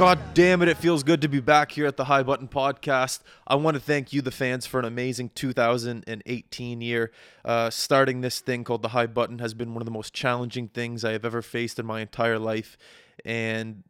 God damn it, it feels good to be back here at the High Button Podcast. I want to thank you, the fans, for an amazing 2018 year. Starting this thing called the High Button has been one of the most challenging things I have ever faced in my entire life. And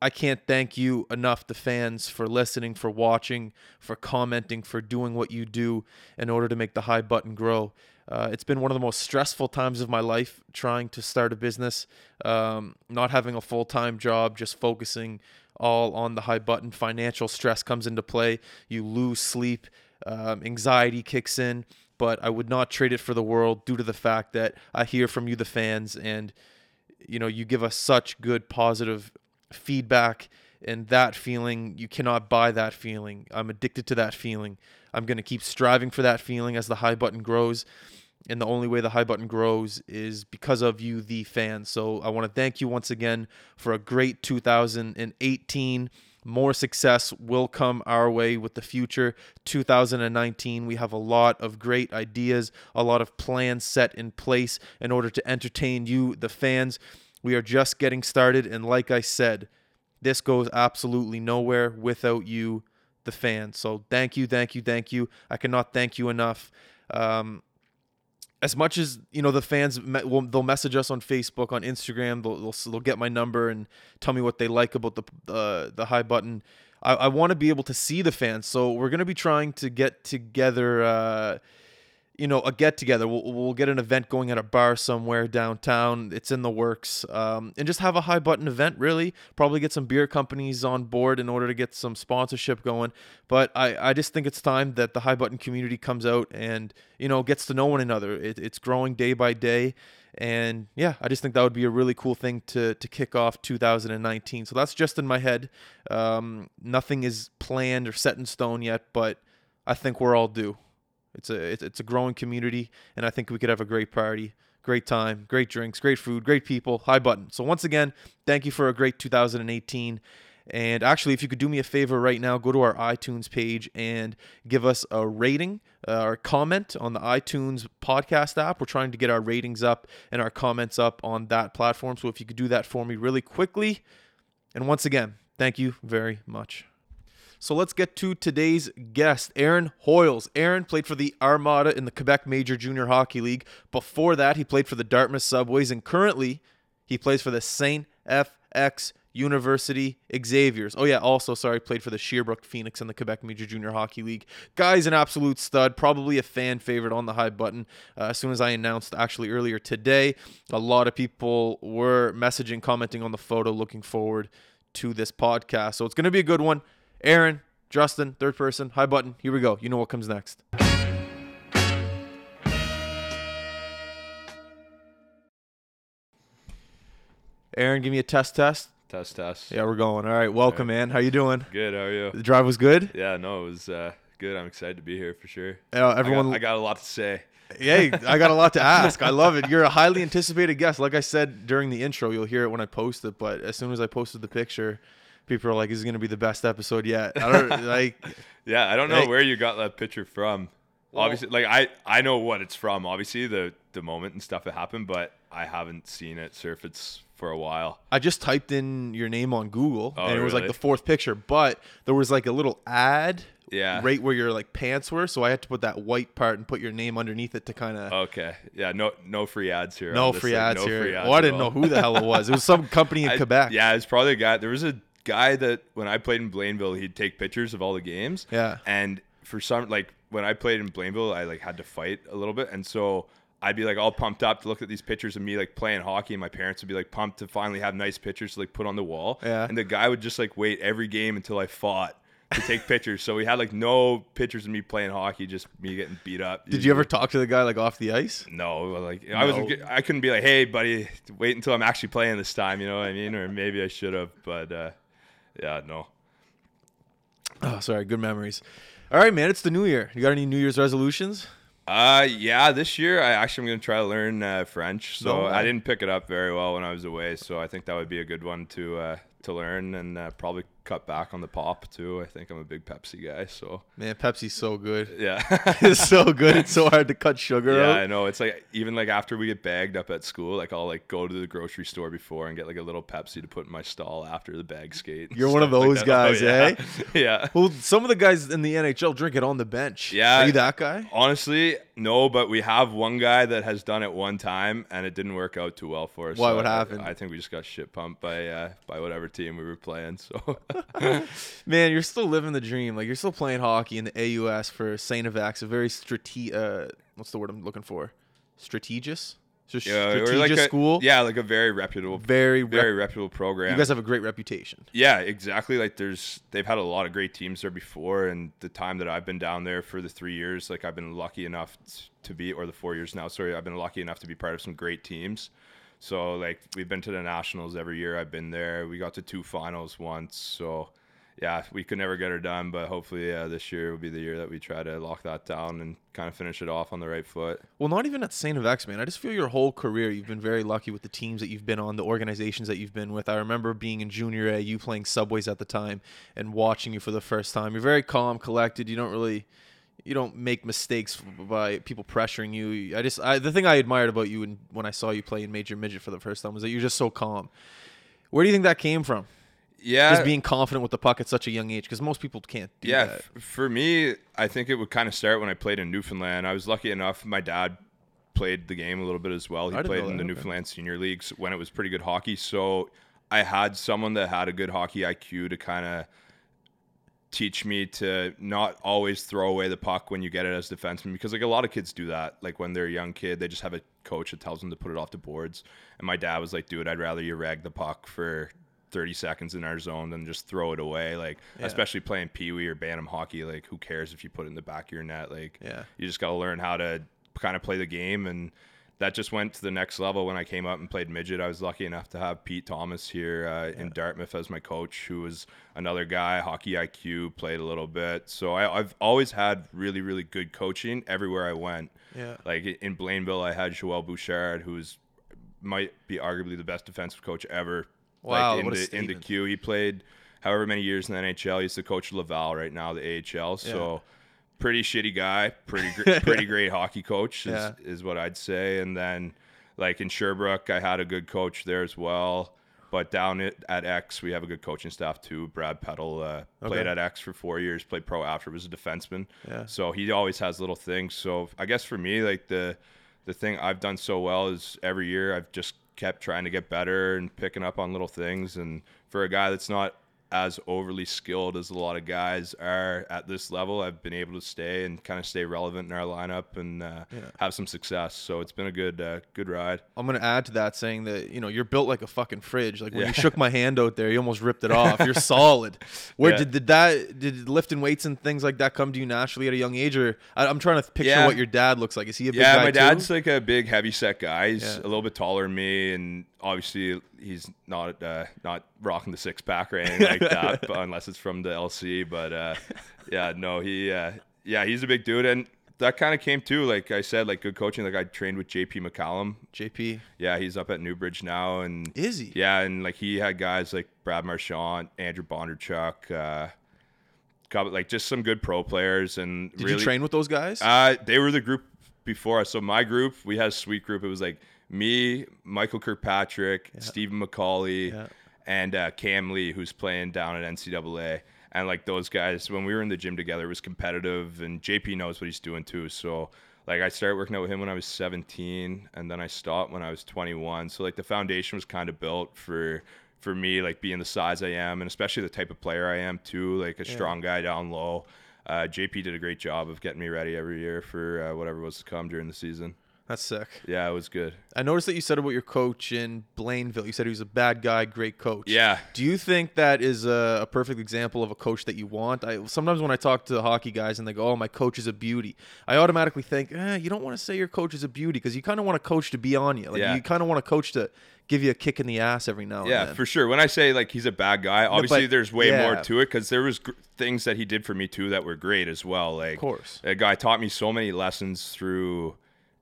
I can't thank you enough, the fans, for listening, for watching, for commenting, for doing what you do in order to make the High Button grow. It's been one of the most stressful times of my life trying to start a business, not having a full-time job, just focusing all on the High Button. Financial stress comes into play. You lose sleep. Anxiety kicks in. But I would not trade it for the world due to the fact that I hear from you, the fans, and you give us such good, positive feedback. And that feeling, you cannot buy that feeling. I'm addicted to that feeling. I'm going to keep striving for that feeling as the High Button grows. And the only way the High Button grows is because of you, the fans. So I want to thank you once again for a great 2018. More success will come our way with the future. 2019, we have a lot of great ideas, a lot of plans set in place in order to entertain you, the fans. We are just getting started. And like I said, this goes absolutely nowhere without you, the fans. So thank you. I cannot thank you enough. As much as, the fans, they'll message us on Facebook, on Instagram. They'll get my number and tell me what they like about the High Button. I want to be able to see the fans. So we're going to be trying to get together, a get-together. We'll get an event going at a bar somewhere downtown. It's in the works. And just have a High Button event, really. Probably get some beer companies on board in order to get some sponsorship going. But I just think it's time that the High Button community comes out and, gets to know one another. It's growing day by day. And, I just think that would be a really cool thing to kick off 2019. So that's just in my head. Nothing is planned or set in stone yet, but I think we're all due. It's a growing community, and I think we could have a great party, great time, great drinks, great food, great people, High Button. So once again, thank you for a great 2018. And actually, if you could do me a favor right now, go to our iTunes page and give us a rating or comment on the iTunes podcast app. We're trying to get our ratings up and our comments up on that platform. So if you could do that for me really quickly. And once again, thank you very much. So let's get to today's guest, Aaron Hoyles. Aaron played for the Armada in the Quebec Major Junior Hockey League. Before that, he played for the Dartmouth Subways, and currently he plays for the St. FX University Xavier's. Played for the Sherbrooke Phoenix in the Quebec Major Junior Hockey League. Guy's an absolute stud, probably a fan favorite on the High Button. As soon as I announced, actually earlier today, a lot of people were messaging, commenting on the photo, looking forward to this podcast. So it's going to be a good one. Aaron, Justin, third person, High Button. Here we go. You know what comes next. Aaron, give me a test. Test. Yeah, we're going. All right. Welcome, man. How you doing? Good. How are you? The drive was good? Yeah, no, it was good. I'm excited to be here for sure. I got a lot to say. Hey, I got a lot to ask. I love it. You're a highly anticipated guest. Like I said during the intro, you'll hear it when I post it. But as soon as I posted the picture, people are like, "This is gonna be the best episode yet." I don't know where you got that picture from. Well, obviously, I know what it's from. Obviously, the moment and stuff that happened, but I haven't seen it surface for a while. I just typed in your name on Google, and it was the fourth picture. But there was a little ad, right where your pants were. So I had to put that white part and put your name underneath it to kind of. Okay. Yeah. No free ads here. I didn't know who the hell it was. It was some company in Quebec. Yeah, it's probably a guy. There was a guy that when I played in Blainville, he'd take pictures of all the games. Yeah. And for some, when I played in Blainville, I had to fight a little bit, and so I'd be all pumped up to look at these pictures of me playing hockey, and my parents would be pumped to finally have nice pictures to put on the wall. Yeah. And the guy would just wait every game until I fought to take pictures. So we had no pictures of me playing hockey, just me getting beat up. Did you ever talk to the guy off the ice? No, no. I couldn't be "Hey, buddy, wait until I'm actually playing this time." You know what I mean? Or maybe I should have, but. Yeah, no. Oh, sorry. Good memories. All right, man. It's the new year. You got any New Year's resolutions? Yeah. This year, I actually am going to try to learn French. So I didn't pick it up very well when I was away. So I think that would be a good one to learn and probably cut back on the pop too. I think I'm a big Pepsi guy. So man, Pepsi's so good. Yeah, it's so good. It's so hard to cut sugar out. Yeah, I know. It's like even like after we get bagged up at school, like I'll like go to the grocery store before and get like a little Pepsi to put in my stall after the bag skate. You're one of those guys, eh? Yeah. Well, some of the guys in the NHL drink it on the bench. Yeah. Are you that guy? Honestly, no. But we have one guy that has done it one time, and it didn't work out too well for us. Why? What happened? I think we just got shit pumped by whatever team we were playing. So. Man, you're still living the dream. Like, you're still playing hockey in the AUS for St. FX. A very what's the word I'm looking for? Strategic school. Yeah, like a very reputable, very reputable program. You guys have a great reputation. Yeah, exactly. Like they've had a lot of great teams there before, and the time that I've been down there for the 3 years, like I've been lucky enough to be, or the 4 years now, sorry, I've been lucky enough to be part of some great teams. So, like, we've been to the Nationals every year I've been there. We got to two finals once. So, yeah, we could never get her done. But hopefully this year will be the year that we try to lock that down and kind of finish it off on the right foot. Well, not even at St. FX, man. I just feel your whole career you've been very lucky with the teams that you've been on, the organizations that you've been with. I remember being in junior A, you playing Subways at the time and watching you for the first time. You're very calm, collected. You don't make mistakes by people pressuring you. The thing I admired about you when I saw you play in Major Midget for the first time was that you're just so calm. Where do you think that came from? Yeah. Just being confident with the puck at such a young age, because most people can't do that. Yeah, for me, I think it would kind of start when I played in Newfoundland. I was lucky enough. My dad played the game a little bit as well. He played in the Newfoundland Senior Leagues when it was pretty good hockey. So I had someone that had a good hockey IQ to kind of teach me to not always throw away the puck when you get it as defenseman, because like a lot of kids do that. Like when they're a young kid, they just have a coach that tells them to put it off the boards. And my dad was like, dude, I'd rather you rag the puck for 30 seconds in our zone than just throw it away. Like, yeah. Especially playing peewee or bantam hockey, like who cares if you put it in the back of your net? Like, yeah. You just got to learn how to kind of play the game. And that just went to the next level when I came up and played midget. I was lucky enough to have Pete Thomas here in Dartmouth as my coach, who was another guy, hockey IQ, played a little bit. So I've always had really, really good coaching everywhere I went. Yeah. Like in Blainville, I had Joël Bouchard, who's might be arguably the best defensive coach ever. Wow, like in the queue. He played however many years in the NHL. He's the coach of Laval right now, the AHL. So. Yeah. Pretty shitty guy, pretty great hockey coach is what I'd say. And then, like in Sherbrooke, I had a good coach there as well. But down at X, we have a good coaching staff too. Brad Peddle played at X for 4 years, played pro after, was a defenseman. Yeah. So he always has little things. So I guess for me, like the thing I've done so well is every year I've just kept trying to get better and picking up on little things. And for a guy that's not as overly skilled as a lot of guys are at this level, I've been able to stay and kind of stay relevant in our lineup and have some success. So it's been a good ride. I'm going to add to that saying that, you're built like a fucking fridge. Like when you shook my hand out there, you almost ripped it off. You're solid. Where did lifting weights and things like that come to you naturally at a young age? Or I'm trying to picture what your dad looks like. Is he a big guy? Yeah, my dad's like a big heavy set guy. He's a little bit taller than me, and obviously he's not rocking the six pack or anything like that, but unless it's from the LC. But he's a big dude, and that kind of came too. Like I said, like good coaching. Like I trained with JP McCallum. JP, yeah, he's up at Newbridge now, and is he? Yeah, and like he had guys like Brad Marchand, Andrew Bondarchuk, like just some good pro players. And did you train with those guys? They were the group before us. So my group, we had a sweet group. It was like me, Michael Kirkpatrick, Stephen McCauley, and Cam Lee, who's playing down at NCAA. And, like, those guys, when we were in the gym together, it was competitive, and JP knows what he's doing too. So, like, I started working out with him when I was 17, and then I stopped when I was 21. So, like, the foundation was kind of built for me, like, being the size I am, and especially the type of player I am too, like a strong guy down low. JP did a great job of getting me ready every year for whatever was to come during the season. That's sick. Yeah, it was good. I noticed that you said about your coach in Blainville. You said he was a bad guy, great coach. Yeah. Do you think that is a perfect example of a coach that you want? Sometimes when I talk to hockey guys and they go, oh, my coach is a beauty, I automatically think, you don't want to say your coach is a beauty, because you kind of want a coach to be on you. Like, you kind of want a coach to give you a kick in the ass every now and then. Yeah, for sure. When I say, like, he's a bad guy, obviously there's way more to it, because there was things that he did for me, too, that were great as well. Like, of course. That guy taught me so many lessons through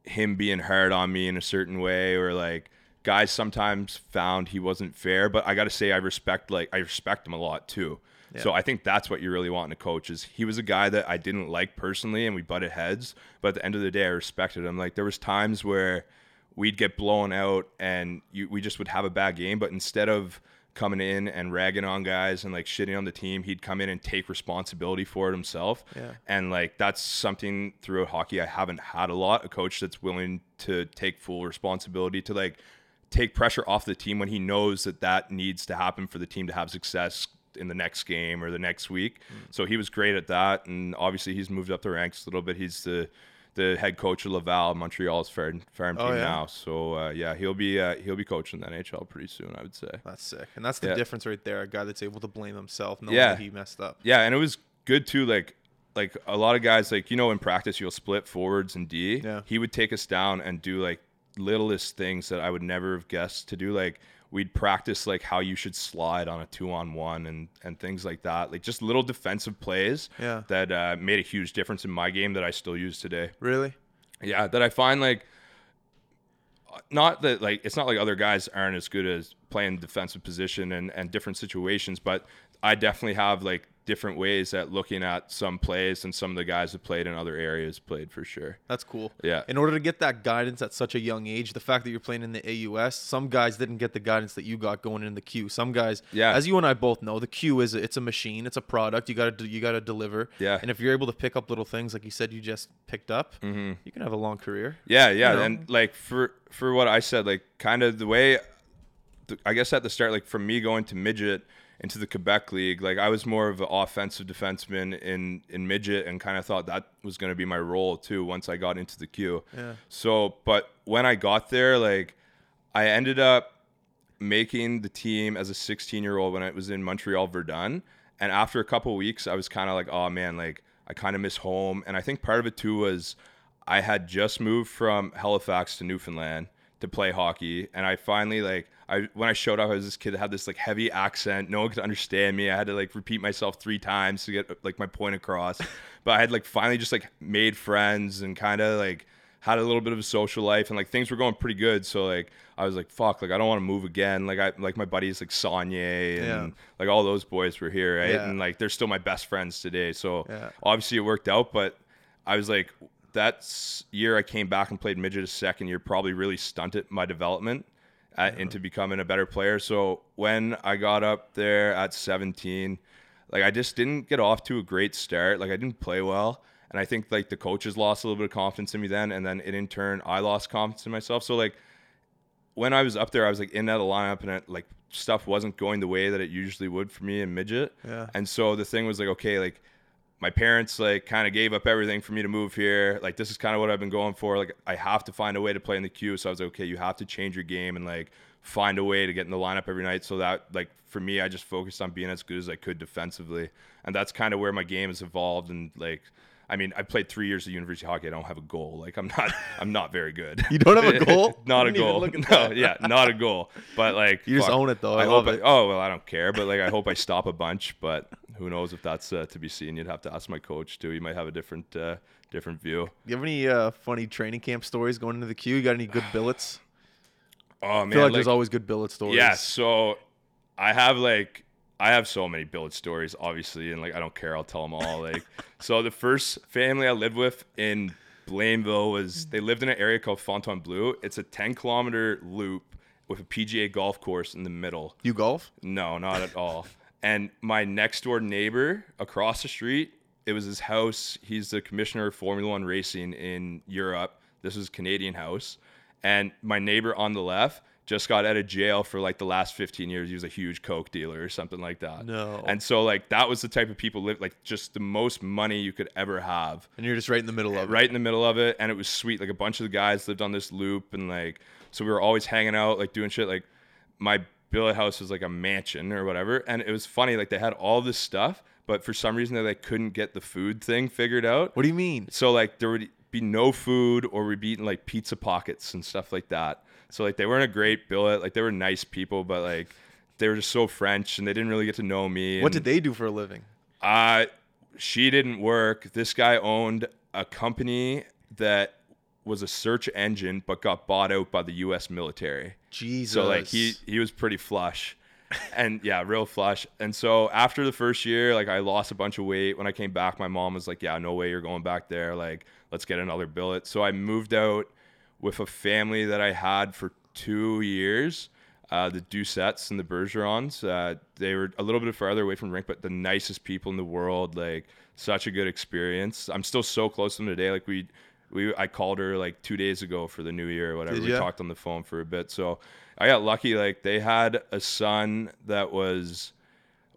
him being hard on me in a certain way, or like guys sometimes found he wasn't fair, but I gotta say I respect him a lot too. Yeah. So I think that's what you really want in a coach is he was a guy that I didn't like personally and we butted heads, but at the end of the day, I respected him. Like there was times where we'd get blown out and we just would have a bad game. But instead of coming in and ragging on guys and like shitting on the team, he'd come in and take responsibility for it himself. Yeah. And like, that's something throughout hockey. I haven't had a lot, a coach that's willing to take full responsibility to like take pressure off the team when he knows that that needs to happen for the team to have success in the next game or the next week. Mm. So he was great at that. And obviously he's moved up the ranks a little bit. He's the head coach of Laval, Montreal's farm team now. So he'll be coaching the NHL pretty soon, I would say. That's sick. And that's the difference right there. A guy that's able to blame himself, knowing that he messed up. Yeah. And it was good too. Like a lot of guys, like, you know, in practice, you'll split forwards and D. Yeah. He would take us down and do like littlest things that I would never have guessed to do. Like we'd practice like how you should slide on a 2-on-1 and things like that, like just little defensive plays that made a huge difference in my game that I still use today. Really? Yeah, that I find like not that like it's not like other guys aren't as good as playing defensive position and different situations, but I definitely have like different ways at looking at some plays and some of the guys that played in other areas played for sure. That's cool. Yeah. In order to get that guidance at such a young age, the fact that you're playing in the AUS, some guys didn't get the guidance that you got going in the Q. Some guys, as you and I both know, the Q is it's a machine, it's a product. You gotta deliver. Yeah. And if you're able to pick up little things like you said, you just picked up, you can have a long career. Yeah, yeah. You know? And like for what I said, like kind of the way, I guess at the start, like from me going to midget into the Quebec League, like I was more of an offensive defenseman in midget and kind of thought that was going to be my role too once I got into the Q. Yeah. So, but when I got there, like I ended up making the team as a 16-year-old when I was in Montreal, Verdun. And after a couple of weeks, I was kind of like, oh man, like I kind of miss home. And I think part of it too was I had just moved from Halifax to Newfoundland to play hockey. And I finally like, when I showed up, I was this kid that had this like heavy accent. No one could understand me. I had to like repeat myself 3 times to get like my point across. But I had like finally just like made friends and kind of like had a little bit of a social life and like things were going pretty good. So like I was like, fuck, like I don't want to move again. Like I like my buddies like Sonye and like all those boys were here, right? Yeah. And like they're still my best friends today. So obviously it worked out, but I was like that year I came back and played midget a second year probably really stunted my development into becoming a better player. So when I got up there at 17, like I just didn't get off to a great start. Like I didn't play well. And I think like the coaches lost a little bit of confidence in me then. And then it, in turn, I lost confidence in myself. So like when I was up there, I was like in that lineup and it, like stuff wasn't going the way that it usually would for me in midget. Yeah. And so the thing was like, okay, like my parents like kind of gave up everything for me to move here. Like this is kind of what I've been going for. Like I have to find a way to play in the Q. So I was like, okay, you have to change your game and like find a way to get in the lineup every night. So that like for me, I just focused on being as good as I could defensively. And that's kind of where my game has evolved. And like, I mean, I played 3 years of university hockey. I don't have a goal. Like I'm not very good. You don't have a goal? Not a goal. No, not a goal. But like you just own it though. I love it. Oh well, I don't care. But like I hope I stop a bunch. But who knows if that's to be seen? You'd have to ask my coach too. He might have a different view. You have any funny training camp stories going into the Q? You got any good billets? Oh man, I feel like there's always good billet stories. Yeah. So I have so many billet stories, obviously, and like I don't care, I'll tell them all. Like, so the first family I lived with in Blainville they lived in an area called Fontainebleau. It's a 10-kilometer loop with a PGA golf course in the middle. You golf? No, not at all. And my next door neighbor across the street, it was his house. He's the commissioner of Formula One racing in Europe. This was Canadian house, and my neighbor on the left just got out of jail for like the last 15 years. He was a huge coke dealer or something like that. No. And so like that was the type of people live, like just the most money you could ever have. And you're just right in the middle of it. Right in the middle of it. And it was sweet. Like a bunch of the guys lived on this loop. And like, so we were always hanging out, like doing shit. Like my billet house was like a mansion or whatever. And it was funny. Like they had all this stuff, but for some reason they like couldn't get the food thing figured out. What do you mean? So like there would be no food or we'd be eating like pizza pockets and stuff like that. So, like, they weren't a great billet. Like, they were nice people, but, like, they were just so French, and they didn't really get to know me. What did they do for a living? She didn't work. This guy owned a company that was a search engine but got bought out by the U.S. military. Jesus. So, like, he was pretty flush. And yeah, real flush. And so after the first year, like I lost a bunch of weight. When I came back, my mom was like, yeah, no way you're going back there. Like, let's get another billet. So I moved out with a family that I had for 2 years, the Doucettes and the Bergerons. They were a little bit farther away from rink, but the nicest people in the world, like such a good experience. I'm still so close to them today. Like I called her like 2 days ago for the new year or whatever. We talked on the phone for a bit. So I got lucky. Like they had a son that was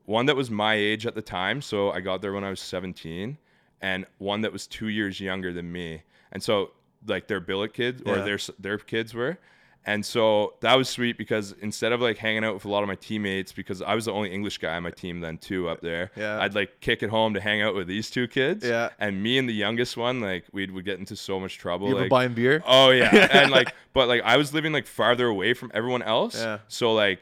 one that was my age at the time. So I got there when I was 17, and one that was 2 years younger than me. And so like their billet kids or their kids were. And so that was sweet because instead of like hanging out with a lot of my teammates, because I was the only English guy on my team then too up there, I'd like kick it home to hang out with these two kids. Yeah. And me and the youngest one, like we'd get into so much trouble. You ever buying beer? Oh yeah. And like, but like I was living like farther away from everyone else. Yeah. So like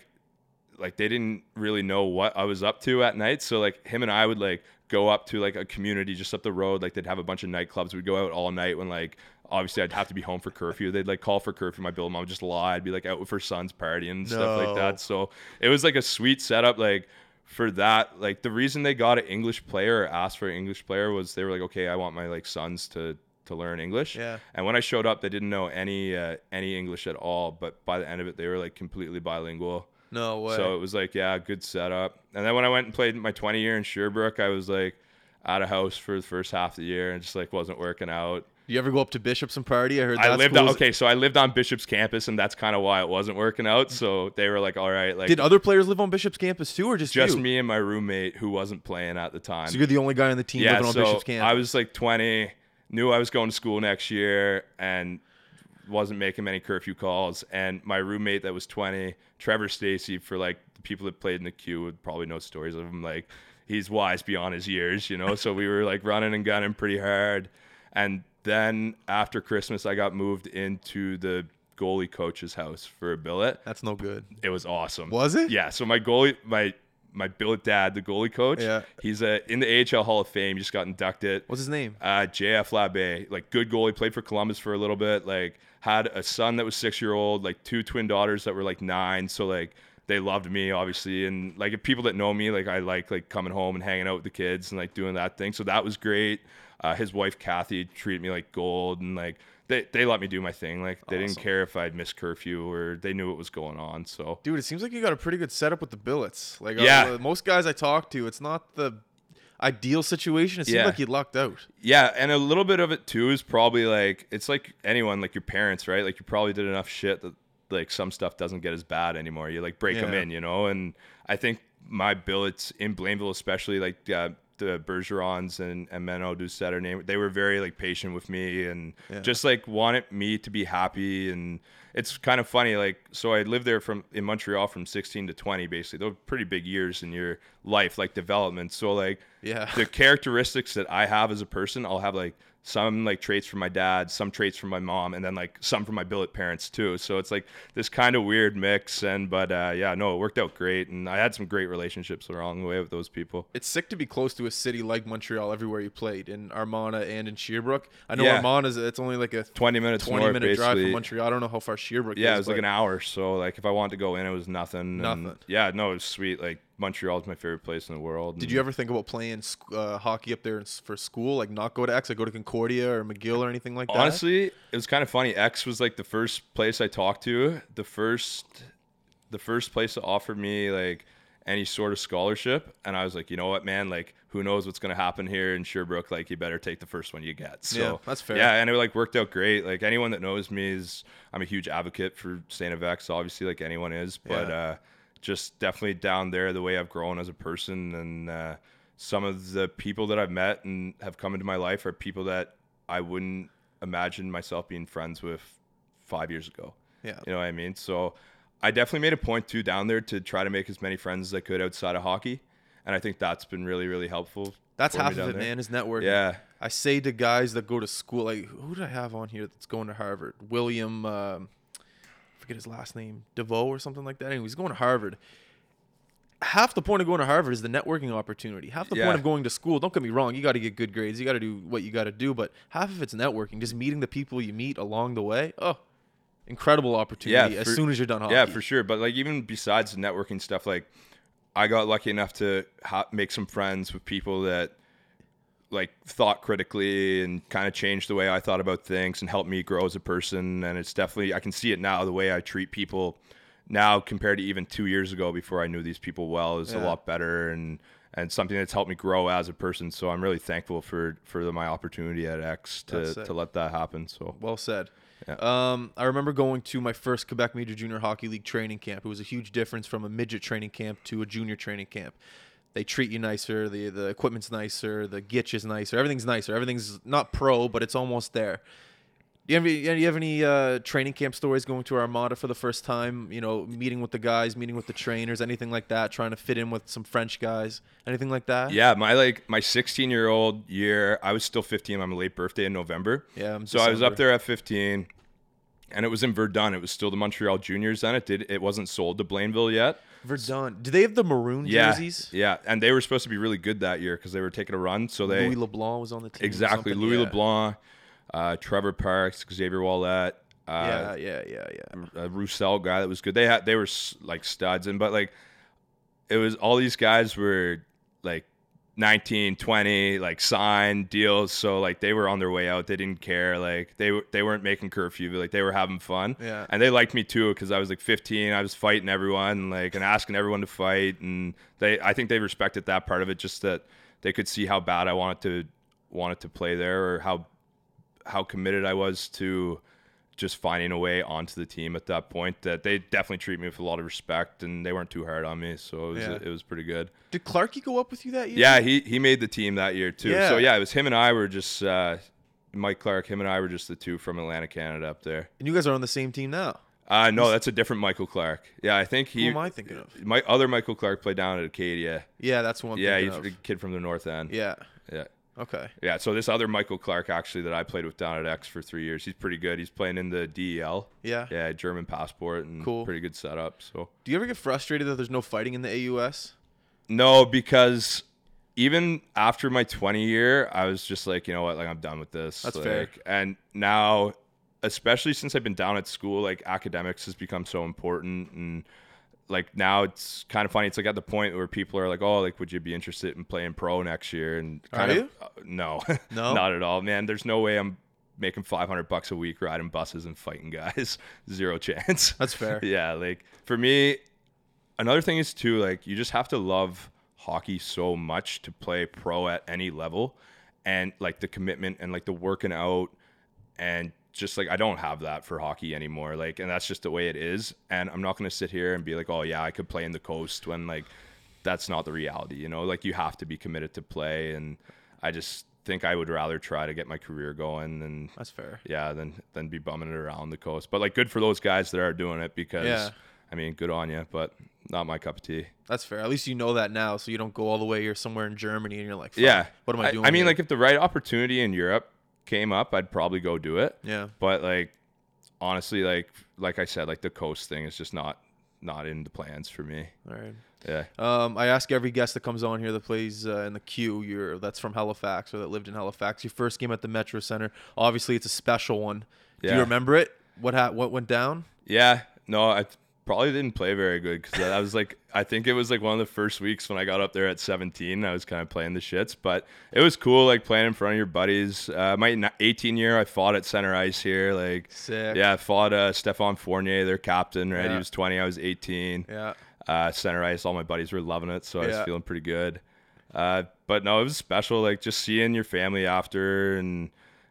they didn't really know what I was up to at night. So like him and I would like go up to like a community just up the road. Like they'd have a bunch of nightclubs. We'd go out all night when like, obviously, I'd have to be home for curfew. They'd like call for curfew. My Bill mom would just lie. I'd be like out with her son's party and stuff like that. So it was like a sweet setup. Like for that, like the reason they got an English player or asked for an English player was they were like, okay, I want my like sons to learn English. Yeah. And when I showed up, they didn't know any English at all. But by the end of it, they were like completely bilingual. No way. So it was like, yeah, good setup. And then when I went and played my 20 year in Sherbrooke, I was like out of house for the first half of the year and just like wasn't working out. You ever go up to Bishop's and party? I heard that. So I lived on Bishop's campus, and that's kind of why it wasn't working out. So they were like, "All right." Like, did other players live on Bishop's campus too, or just you? Me and my roommate who wasn't playing at the time? So you're the only guy on the team living on Bishop's campus. I was like 20, knew I was going to school next year, and wasn't making many curfew calls. And my roommate that was 20, Trevor Stacy, for like the people that played in the queue would probably know stories of him. Like he's wise beyond his years, you know. So we were like running and gunning pretty hard, and then after Christmas, I got moved into the goalie coach's house for a billet. That's no good. It was awesome. Was it? Yeah. So my goalie, my billet dad, the goalie coach, he's in the AHL Hall of Fame. He just got inducted. What's his name? JF Labbé. Like good goalie. Played for Columbus for a little bit. Like had a son that was 6-year-old. Like two twin daughters that were like 9. So like they loved me obviously. And like people that know me, like I like coming home and hanging out with the kids and like doing that thing. So that was great. His wife Kathy treated me like gold, and like they let me do my thing. Like they didn't care if I'd miss curfew, or they knew what was going on. So dude, it seems like you got a pretty good setup with the billets. Like most guys I talk to, it's not the ideal situation. It seemed like you lucked out. Yeah, and a little bit of it too is probably like it's like anyone, like your parents, right? Like you probably did enough shit that like some stuff doesn't get as bad anymore. You like break them in, you know. And I think my billets in Blainville, especially like. The Bergerons and Menno Doucette are named. They were very like patient with me and just like wanted me to be happy. And it's kind of funny, like so I lived there in Montreal from 16 to 20 basically. Those were pretty big years in your life, like development. So like the characteristics that I have as a person, I'll have like some like traits from my dad, some traits from my mom, and then like some from my billet parents too. So it's like this kind of weird mix. And it worked out great, and I had some great relationships along the way with those people. It's sick to be close to a city like Montreal everywhere you played, in Armada and in Sherbrooke. I know Armada it's only like a 20 minute drive from Montreal. I don't know how far Sherbrooke is. It was like an hour. So like if I wanted to go in, it was nothing. And it was sweet. Like Montreal is my favorite place in the world. Did you ever think about playing hockey up there for school? Like not go to X, like go to Concordia or McGill or anything like that? Honestly, it was kind of funny. X was like the first place I talked to, the first place that offered me like any sort of scholarship. And I was like, you know what, man, like who knows what's going to happen here in Sherbrooke? Like you better take the first one you get. So yeah, that's fair. Yeah. And it like worked out great. Like anyone that knows me I'm a huge advocate for St. FX, obviously, like anyone is, but, just definitely down there, the way I've grown as a person, and some of the people that I've met and have come into my life are people that I wouldn't imagine myself being friends with 5 years ago. Yeah, you know what I mean? So I definitely made a point too down there to try to make as many friends as I could outside of hockey, and I think that's been really, really helpful. That's half of it, man, is networking. Yeah. I say to guys that go to school, like, who do I have on here that's going to Harvard? William... get his last name, DeVoe or something like that. Anyway, he's going to Harvard. Half the point of going to Harvard is the networking opportunity. Half the point of going to school, don't get me wrong, you got to get good grades, you got to do what you got to do, but half of it's networking, just meeting the people you meet along the way. incredible opportunity as soon as you're done hockey. Yeah, for sure. But like even besides the networking stuff, like I got lucky enough to make some friends with people that like thought critically and kind of changed the way I thought about things and helped me grow as a person. And it's definitely, I can see it now, the way I treat people now compared to even 2 years ago before I knew these people well is a lot better and something that's helped me grow as a person. So I'm really thankful for my opportunity at X to let that happen. So well said. Yeah. I remember going to my first Quebec Major Junior Hockey League training camp. It was a huge difference from a midget training camp to a junior training camp. They treat you nicer. The equipment's nicer. The gitch is nicer. Everything's nicer. Everything's not pro, but it's almost there. Do you have any training camp stories going to Armada for the first time? You know, meeting with the guys, meeting with the trainers, anything like that, trying to fit in with some French guys, anything like that? Yeah, my 16-year-old year, I was still 15. I'm a late birthday in November. Yeah, I was up there at 15, and it was in Verdun. It was still the Montreal Juniors then. It wasn't sold to Blainville yet. Verdun. Do they have the maroon jerseys? Yeah, and they were supposed to be really good that year because they were taking a run. So Louis LeBlanc was on the team. Exactly, LeBlanc. Trevor Parks, Xavier Wallet, a Roussel guy that was good. They were like studs, and but like it was all these guys were like 19, 20, like signed deals, so like they were on their way out. They didn't care. Like they weren't making curfew, but like they were having fun. Yeah, and they liked me too because I was like 15. I was fighting everyone, like and asking everyone to fight, and I think they respected that part of it, just that they could see how bad I wanted to play there or how committed I was to just finding a way onto the team at that point, that they definitely treat me with a lot of respect and they weren't too hard on me. So it was pretty good. Did Clarkie go up with you that year? Yeah, he made the team that year too. Yeah. So yeah, it was him and I were just Mike Clark, him and I were just the two from Atlantic Canada up there. And you guys are on the same team now? No, that's a different Michael Clark. Yeah, I think he... Who am I thinking of? My other Michael Clark played down at Acadia. Yeah, that's one. Yeah, he's a kid from the North End. Yeah. Yeah. Okay. Yeah, so this other Michael Clark, actually, that I played with down at X for 3 years, he's pretty good. He's playing in the DEL. Yeah. Yeah, German passport and pretty good setup. So, do you ever get frustrated that there's no fighting in the AUS? No, because even after my 20 year, I was just like, you know what, like I'm done with this. That's like, fair. And now, especially since I've been down at school, like academics has become so important, and like now it's kind of funny. It's like at the point where people are like, oh, like, would you be interested in playing pro next year? And kind of, no, not at all, man. There's no way I'm making $500 a week riding buses and fighting guys. Zero chance. That's fair. Yeah. Like for me, another thing is too, like you just have to love hockey so much to play pro at any level, and like the commitment and like the working out, and just like I don't have that for hockey anymore, like, and that's just the way it is. And I'm not going to sit here and be like, oh yeah, I could play in the coast, when like that's not the reality, you know. Like you have to be committed to play, and I just think I would rather try to get my career going than that's fair. Yeah, than be bumming it around the coast. But like good for those guys that are doing it, because I mean, good on you, but not my cup of tea. That's fair. At least you know that now, so you don't go all the way. You're somewhere in Germany and you're like, what am I doing? I mean, like if the right opportunity in Europe came up, I'd probably go do it. Yeah, but like honestly, like I said, like the coast thing is just not in the plans for me. All right. Yeah. I ask every guest that comes on here that plays in the queue that's from Halifax or that lived in Halifax, your first game at the Metro Center. Obviously it's a special one. Do you remember it? What went down? Yeah, no, I probably didn't play very good, because I was like, I think it was like one of the first weeks when I got up there at 17. I was kind of playing the shits, but it was cool, like playing in front of your buddies. My 18 year, I fought at center ice here, like sick. Yeah, I fought Stefan Fournier, their captain, right? Yeah. He was 20, I was 18. Yeah, center ice, all my buddies were loving it, so I was feeling pretty good. But no, it was special, like just seeing your family after, and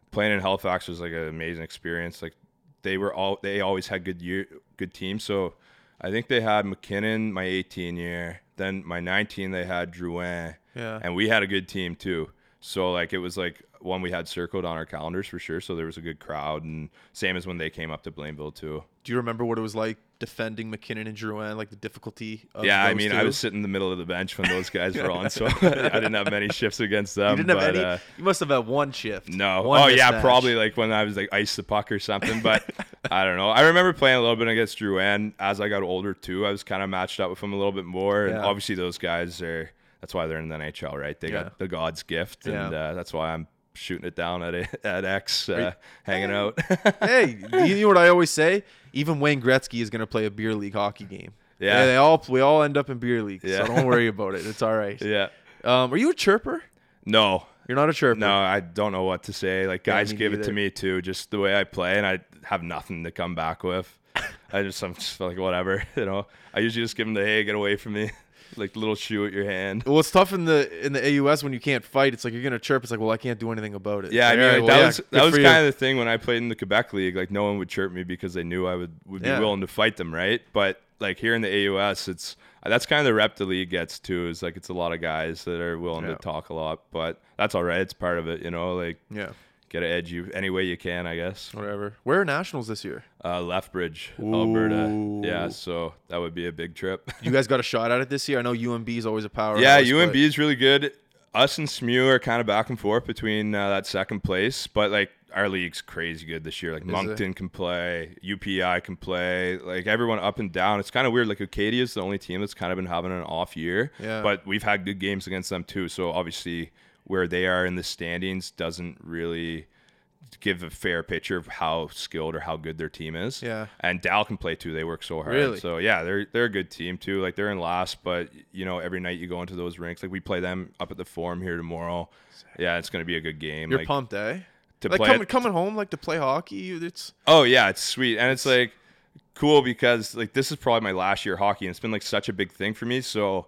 playing in Halifax was like an amazing experience. Like they always had good teams, so I think they had McKinnon my 18 year, then my 19 they had Drouin, and we had a good team too. So like it was like one we had circled on our calendars for sure. So there was a good crowd, and same as when they came up to Blainville too. Do you remember what it was like defending McKinnon and Drouin, like the difficulty? I mean, two? I was sitting in the middle of the bench when those guys were on, so I didn't have many shifts against them. You didn't have any? You must have had one shift. No. Probably like when I was like ice the puck or something, but I don't know. I remember playing a little bit against Drouin. As I got older too, I was kind of matched up with him a little bit more, and obviously those guys are. That's why they're in the NHL, right? They got the God's gift, and that's why I'm shooting it down at X, hanging out. Hey, you know what I always say? Even Wayne Gretzky is going to play a beer league hockey game. Yeah. We all end up in beer league, so don't worry about it. It's all right. Yeah. Are you a chirper? No. You're not a chirper? No, I don't know what to say. Like, guys give it to me, too, just the way I play, and I have nothing to come back with. I'm just like, whatever, you know. I usually just give them the, hey, get away from me. Like, little shoe at your hand. Well, it's tough in the AUS when you can't fight. It's like you're going to chirp. It's like, well, I can't do anything about it. Yeah, that was kind of the thing when I played in the Quebec League. Like, no one would chirp me because they knew I would be willing to fight them, right? But, like, here in the AUS, that's kind of the rep the league gets, too. Is like, it's a lot of guys that are willing to talk a lot. But that's all right. It's part of it, you know? Like, yeah. Got to edge you any way you can, I guess. Whatever. Where are nationals this year? Lethbridge, ooh, Alberta. Yeah, so that would be a big trip. You guys got a shot at it this year? I know UMB is always a powerhouse. Yeah, UMB is really good. Us and SMU are kind of back and forth between that second place, but like our league's crazy good this year. Like Moncton can play, UPI can play, like everyone up and down. It's kind of weird. Like Acadia's the only team that's kind of been having an off year, but we've had good games against them too. So obviously, where they are in the standings doesn't really give a fair picture of how skilled or how good their team is. Yeah. And Dal can play too. They work so hard. Really? So yeah, they're a good team too. Like they're in last, but you know, every night you go into those rinks. Like we play them up at the Forum here tomorrow. Yeah, it's going to be a good game. You're like, pumped, eh? To like play coming home, like to play hockey. It's sweet. And it's like cool because like this is probably my last year of hockey and it's been like such a big thing for me. So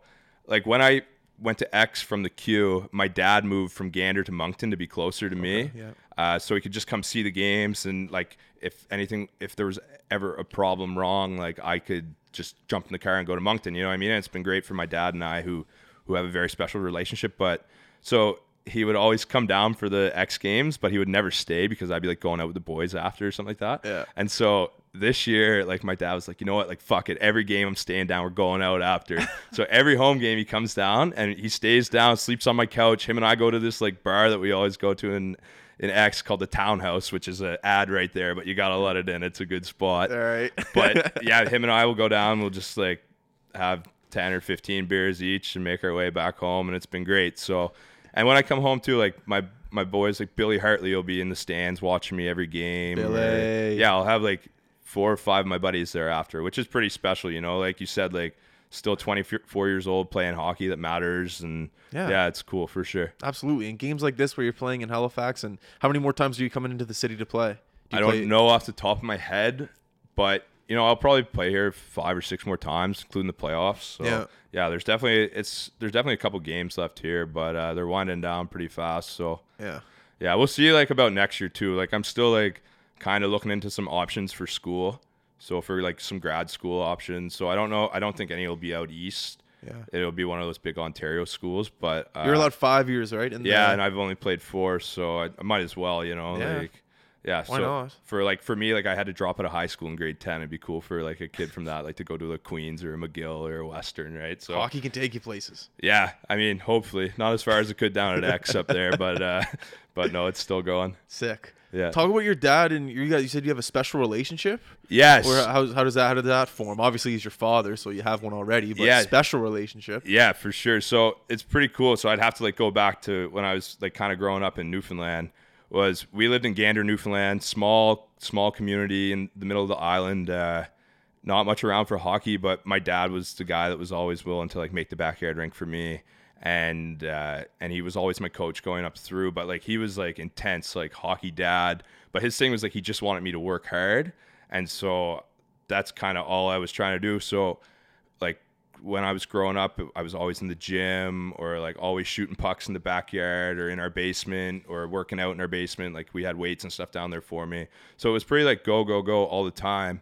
like when I went to X from the Q, my dad moved from Gander to Moncton to be closer to me. Yeah. So he could just come see the games and like if there was ever a problem wrong, like I could just jump in the car and go to Moncton, you know what I mean? And it's been great for my dad and I who have a very special relationship. But so he would always come down for the X games, but he would never stay because I'd be like going out with the boys after or something like that. Yeah. And so this year, like my dad was like, you know what, like fuck it, every game I'm staying down, we're going out after. So every home game he comes down and he stays down, sleeps on my couch. Him and I go to this like bar that we always go to in X called the Townhouse, which is an ad right there, but you gotta let it in. It's a good spot. All right. But yeah, him and I will go down, we'll just like have 10 or 15 beers each and make our way back home, and it's been great. So and when I come home too, like my boys, like Billy Hartley will be in the stands watching me every game. Billy. Yeah, I'll have like 4 or 5 of my buddies there after, which is pretty special, you know. Like you said, like still 24 years old playing hockey that matters, and yeah, it's cool for sure. Absolutely. And games like this where you're playing in Halifax, and how many more times are you coming into the city to play? I don't know off the top of my head, but you know, I'll probably play here 5 or 6 more times, including the playoffs. So yeah, there's definitely a couple games left here, but they're winding down pretty fast. So yeah, we'll see like about next year too. Like I'm still like kind of looking into some options for school. So for like some grad school options. So I don't know. I don't think any will be out east. Yeah. It'll be one of those big Ontario schools, but you're allowed 5 years, right? And I've only played 4, so I might as well, you know, like yeah. Why so not? For me, like I had to drop out of high school in grade 10. It'd be cool for like a kid from that, like to go to like Queens or McGill or Western, right? So hockey can take you places. Yeah, I mean, hopefully not as far as it could down at X up there, but no, it's still going. Sick. Yeah. Talk about your dad and you guys. You said you have a special relationship. Yes. Or how did that form? Obviously, he's your father, so you have one already. But special relationship. Yeah, for sure. So it's pretty cool. So I'd have to like go back to when I was like kind of growing up in Newfoundland. We lived in Gander, Newfoundland, small community in the middle of the island. Not much around for hockey, but my dad was the guy that was always willing to like make the backyard rink for me. And he was always my coach going up through, but like he was like intense, like hockey dad, but his thing was like he just wanted me to work hard, and so that's kind of all I was trying to do. So like when I was growing up, I was always in the gym or like always shooting pucks in the backyard or in our basement or working out in our basement. Like we had weights and stuff down there for me, so it was pretty like go all the time.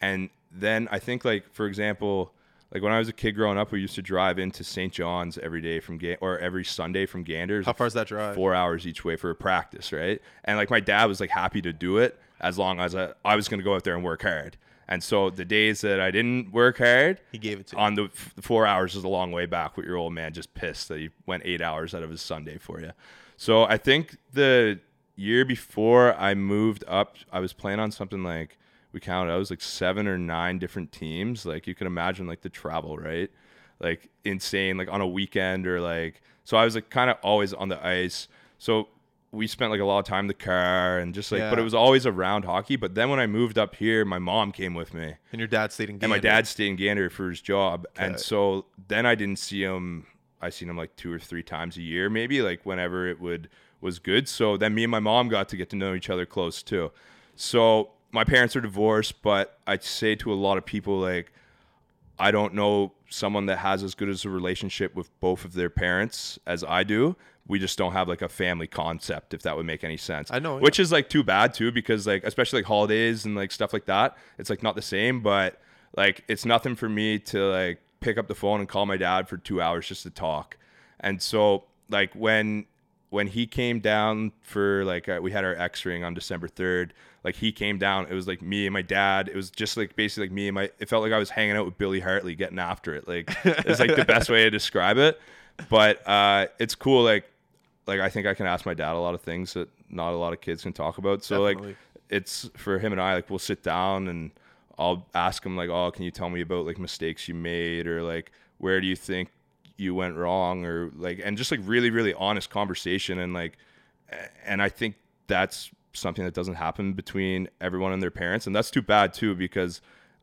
And then I think like for example, like when I was a kid growing up, we used to drive into St. John's every day or every Sunday from Gander. How far is that drive? 4 hours each way for a practice, right? And like my dad was like happy to do it as long as I was going to go out there and work hard. And so the days that I didn't work hard, he gave it to me. On the 4 hours is a long way back with your old man just pissed that he went 8 hours out of his Sunday for you. So I think the year before I moved up, I was playing on something like, we counted, I was like 7 or 9 different teams. Like you can imagine like the travel, right? Like insane, like on a weekend or like, so I was like kind of always on the ice. So we spent like a lot of time in the car and just like, but it was always around hockey. But then when I moved up here, my mom came with me. And your dad stayed in Gander. And my dad stayed in Gander for his job. Okay. And so then I didn't see him. I seen him like 2 or 3 times a year, maybe, like whenever it was good. So then me and my mom got to get to know each other close too. So my parents are divorced, but I say to a lot of people, like, I don't know someone that has as good as a relationship with both of their parents as I do. We just don't have like a family concept, if that would make any sense. I know. Which is like too bad too, because like, especially like holidays and like stuff like that, it's like not the same, but like, it's nothing for me to like pick up the phone and call my dad for 2 hours just to talk. And so like when he came down for like, we had our X-ring on December 3rd, like he came down, it was like me and my dad. It was just like basically like me and it felt like I was hanging out with Billy Hartley, getting after it. Like, it's like the best way to describe it. But it's cool. Like I think I can ask my dad a lot of things that not a lot of kids can talk about. So Definitely. Like it's for him and I, like we'll sit down and I'll ask him like, oh, can you tell me about like mistakes you made, or like, where do you think you went wrong, or like, and just like really, really honest conversation. And like, and I think that's something that doesn't happen between everyone and their parents. And that's too bad too, because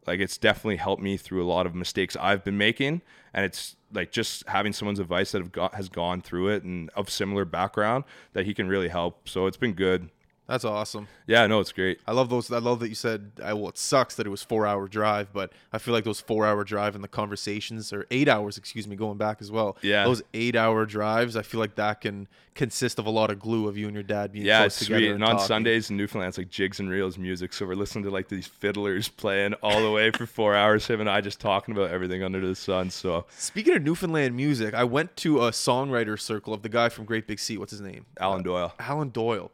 like, it's definitely helped me through a lot of mistakes I've been making. And it's like just having someone's advice that has gone through it and of similar background that he can really help. So it's been good. That's awesome. Yeah, no, it's great. I love those. I love that you said, well, it sucks that it was 4-hour drive, but I feel like those 4-hour drive and the conversations, or 8 hours, excuse me, going back as well. Yeah. Those 8-hour drives, I feel like that can consist of a lot of glue of you and your dad being close together. Yeah, it's sweet. And on talking. Sundays in Newfoundland, it's like jigs and reels music. So we're listening to like these fiddlers playing all the way for 4 hours, him and I just talking about everything under the sun. So speaking of Newfoundland music, I went to a songwriter circle of the guy from Great Big Sea. What's his name? Alan Doyle. Alan Doyle.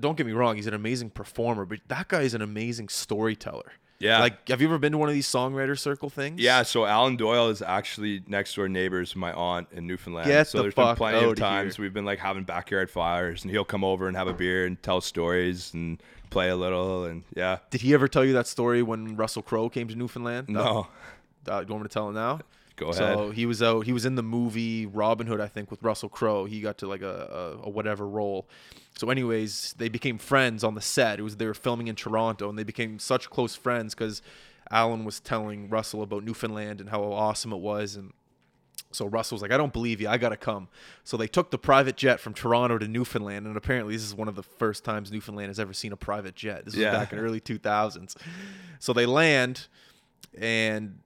Don't get me wrong, he's an amazing performer, but that guy is an amazing storyteller. Yeah. Like, have you ever been to one of these songwriter circle things? Yeah, so Alan Doyle is actually next door neighbors, my aunt in Newfoundland. So there's been plenty of times we've been like having backyard fires and he'll come over and have a beer and tell stories and play a little. And yeah. Did he ever tell you that story when Russell Crowe came to Newfoundland? No. Do you want me to tell it now? Go ahead. So he was out. He was in the movie Robin Hood, I think, with Russell Crowe. He got to like a whatever role. So, anyways, they became friends on the set. They were filming in Toronto, and they became such close friends because Alan was telling Russell about Newfoundland and how awesome it was. And so Russell was like, "I don't believe you. I gotta come." So they took the private jet from Toronto to Newfoundland, and apparently this is one of the first times Newfoundland has ever seen a private jet. This was back in early 2000s. So they land, and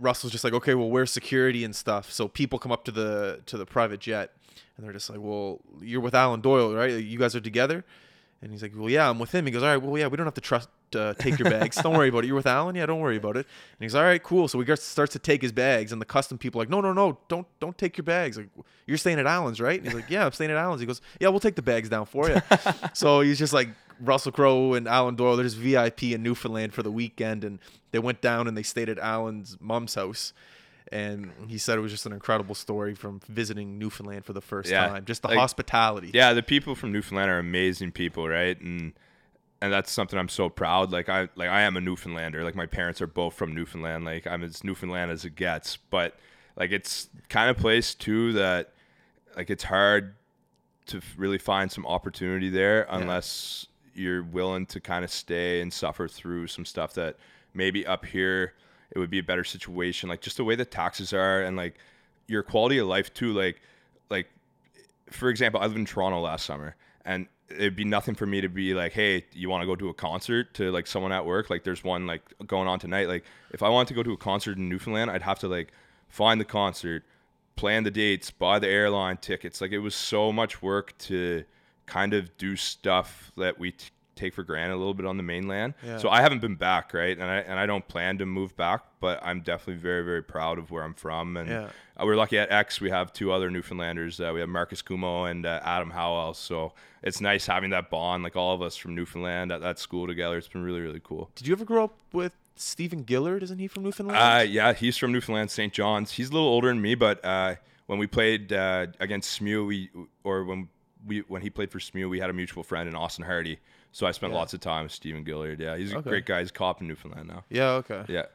Russell's just like, okay, well, where's security and stuff? So people come up to the private jet, and they're just like, well, you're with Alan Doyle, right? You guys are together? And he's like, well, yeah, I'm with him. He goes, all right, well, yeah, we don't have to take your bags. Don't worry about it. You're with Alan? Yeah, don't worry about it. And he's all right, cool. So he starts to take his bags, and the custom people are like, no, don't take your bags. Like, you're staying at Alan's, right? And he's like, yeah, I'm staying at Alan's. He goes, yeah, we'll take the bags down for you. So he's just like, Russell Crowe and Alan Doyle, there's VIP in Newfoundland for the weekend, and they went down and they stayed at Alan's mom's house, and he said it was just an incredible story from visiting Newfoundland for the first time. Just the hospitality. Yeah, the people from Newfoundland are amazing people, right? And that's something I'm so proud. I am a Newfoundlander. Like my parents are both from Newfoundland. Like I'm as Newfoundland as it gets. But like it's kind of place too that like it's hard to really find some opportunity there unless you're willing to kind of stay and suffer through some stuff that maybe up here it would be a better situation, like just the way the taxes are and like your quality of life too. Like for example, I lived in Toronto last summer, and it'd be nothing for me to be like, hey, you want to go to a concert to like someone at work? Like there's one like going on tonight. Like if I wanted to go to a concert in Newfoundland, I'd have to like find the concert, plan the dates, buy the airline tickets. Like it was so much work to kind of do stuff that we take for granted a little bit on the mainland. So I haven't been back, right? And I don't plan to move back, but I'm definitely very, very proud of where I'm from. And we're lucky at X, we have 2 other Newfoundlanders. We have Marcus Cuomo and Adam Howell. So it's nice having that bond, like all of us from Newfoundland at that school together. It's been really, really cool. Did you ever grow up with Stephen Gillard? Isn't he from Newfoundland? Yeah, he's from Newfoundland, St. John's. He's a little older than me, but when we played against SMU, when he played for SMU, we had a mutual friend in Austin Hardy. So I spent lots of time with Stephen Gillard. Yeah, he's a great guy. He's a cop in Newfoundland now. Yeah, okay. Yeah.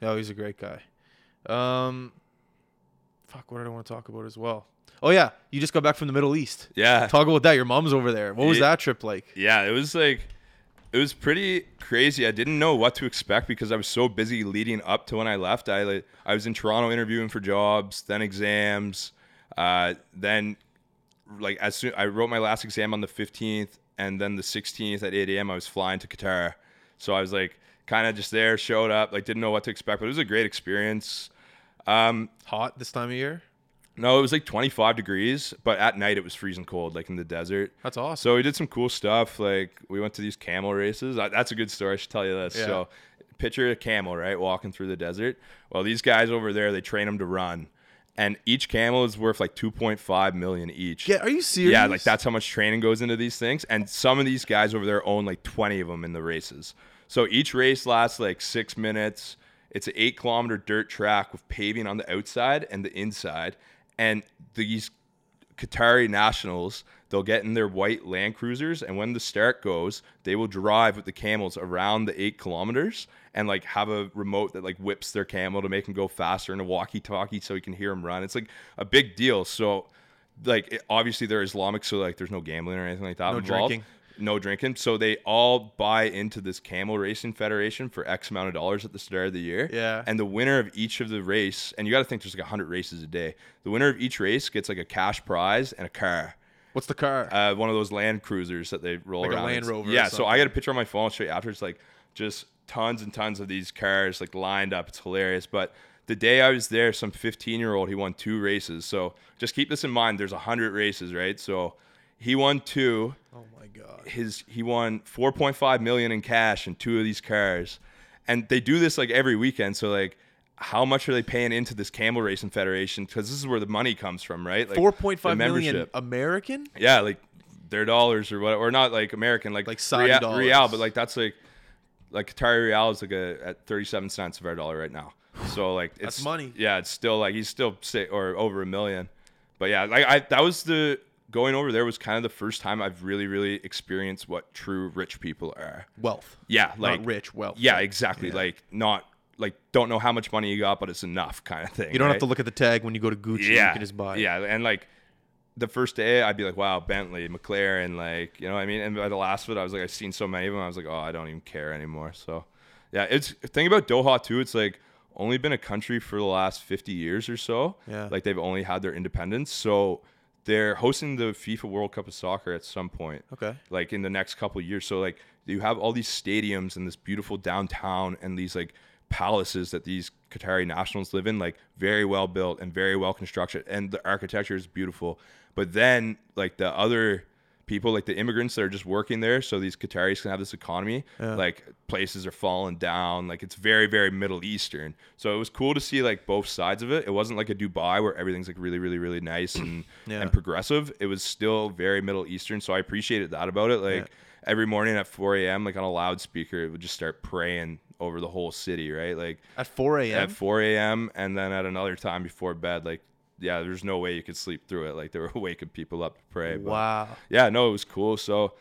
No, he's a great guy. What did I want to talk about as well? Oh, yeah. You just got back from the Middle East. Yeah. Talk about that. Your mom's over there. What was that trip like? Yeah, it was like, it was pretty crazy. I didn't know what to expect because I was so busy leading up to when I left. I was in Toronto interviewing for jobs, then exams. Then like as soon I wrote my last exam on the 15th, and then the 16th at 8 a.m. I was flying to Qatar. So I was like kind of just there, showed up, like didn't know what to expect, but it was a great experience. Hot this time of year? No, it was like 25 degrees, but at night it was freezing cold, like in the desert. That's awesome. So we did some cool stuff. Like we went to these camel races. That's a good story. I should tell you this. Yeah. So picture a camel, right? Walking through the desert. Well, these guys over there, they train them to run. And each camel is worth like $2.5 million each. Yeah, are you serious? Yeah, like that's how much training goes into these things. And some of these guys over there own like 20 of them in the races. So each race lasts like 6 minutes. It's an 8-kilometer dirt track with paving on the outside and the inside. And these Qatari nationals, they'll get in their white Land Cruisers, and when the start goes, they will drive with the camels around the 8 kilometers and like have a remote that like whips their camel to make them go faster and a walkie-talkie so you can hear them run. It's like a big deal. So like obviously they're Islamic, so like there's no gambling or anything like that involved. No drinking. So they all buy into this camel racing federation for X amount of dollars at the start of the year. Yeah. And the winner of each of the race, and you got to think there's like 100 races a day. The winner of each race gets like a cash prize and a car. What's the car? One of those Land Cruisers that they roll like around. Like a Land Rover. Yeah. So I got a picture on my phone. I'll show you after. It's like just tons and tons of these cars like lined up. It's hilarious. But the day I was there, some 15-year-old, he won 2 races. So just keep this in mind. There's 100 races, right? So he won 2. Oh my God. He won $4.5 million in cash in 2 of these cars, and they do this like every weekend. So like, how much are they paying into this camel racing federation? Because this is where the money comes from, right? Like $4.5 million American. Yeah, like their dollars or what, or not like American, like Saudi real, but like that's like Qatari real is like at 37 cents of our dollar right now. So like it's that's money. Yeah, it's still like he's still over $1 million, but yeah, like Going over there was kind of the first time I've really, really experienced what true rich people are. Wealth. Yeah. Like not rich, wealth. Yeah, exactly. Yeah. Like not like don't know how much money you got, but it's enough kind of thing. You don't have to look at the tag when you go to Gucci. Yeah. You can just buy it. Yeah. And like the first day I'd be like, wow, Bentley, McLaren, like, you know what I mean? And by the last of it, I was like, I've seen so many of them. I was like, oh, I don't even care anymore. So yeah, it's the thing about Doha too. It's like only been a country for the last 50 years or so. Yeah. Like they've only had their independence. So they're hosting the FIFA World Cup of Soccer at some point. Okay. Like in the next couple of years. So like you have all these stadiums and this beautiful downtown and these like palaces that these Qatari nationals live in, like very well built and very well constructed. And the architecture is beautiful. But then like the other people, like the immigrants that are just working there, so these Qataris can have this economy, like places are falling down. Like it's very, very Middle Eastern. So it was cool to see like both sides of it. It wasn't like a Dubai where everything's like really, really, really nice and, and progressive. It was still very Middle Eastern. So I appreciated that about it. Like every morning at 4 a.m., like on a loudspeaker, it would just start praying over the whole city, right? Like at 4 a.m.? At 4 a.m. And then at another time before bed, like, yeah, there's no way you could sleep through it. Like they were waking people up to pray. But wow. Yeah, no, it was cool. So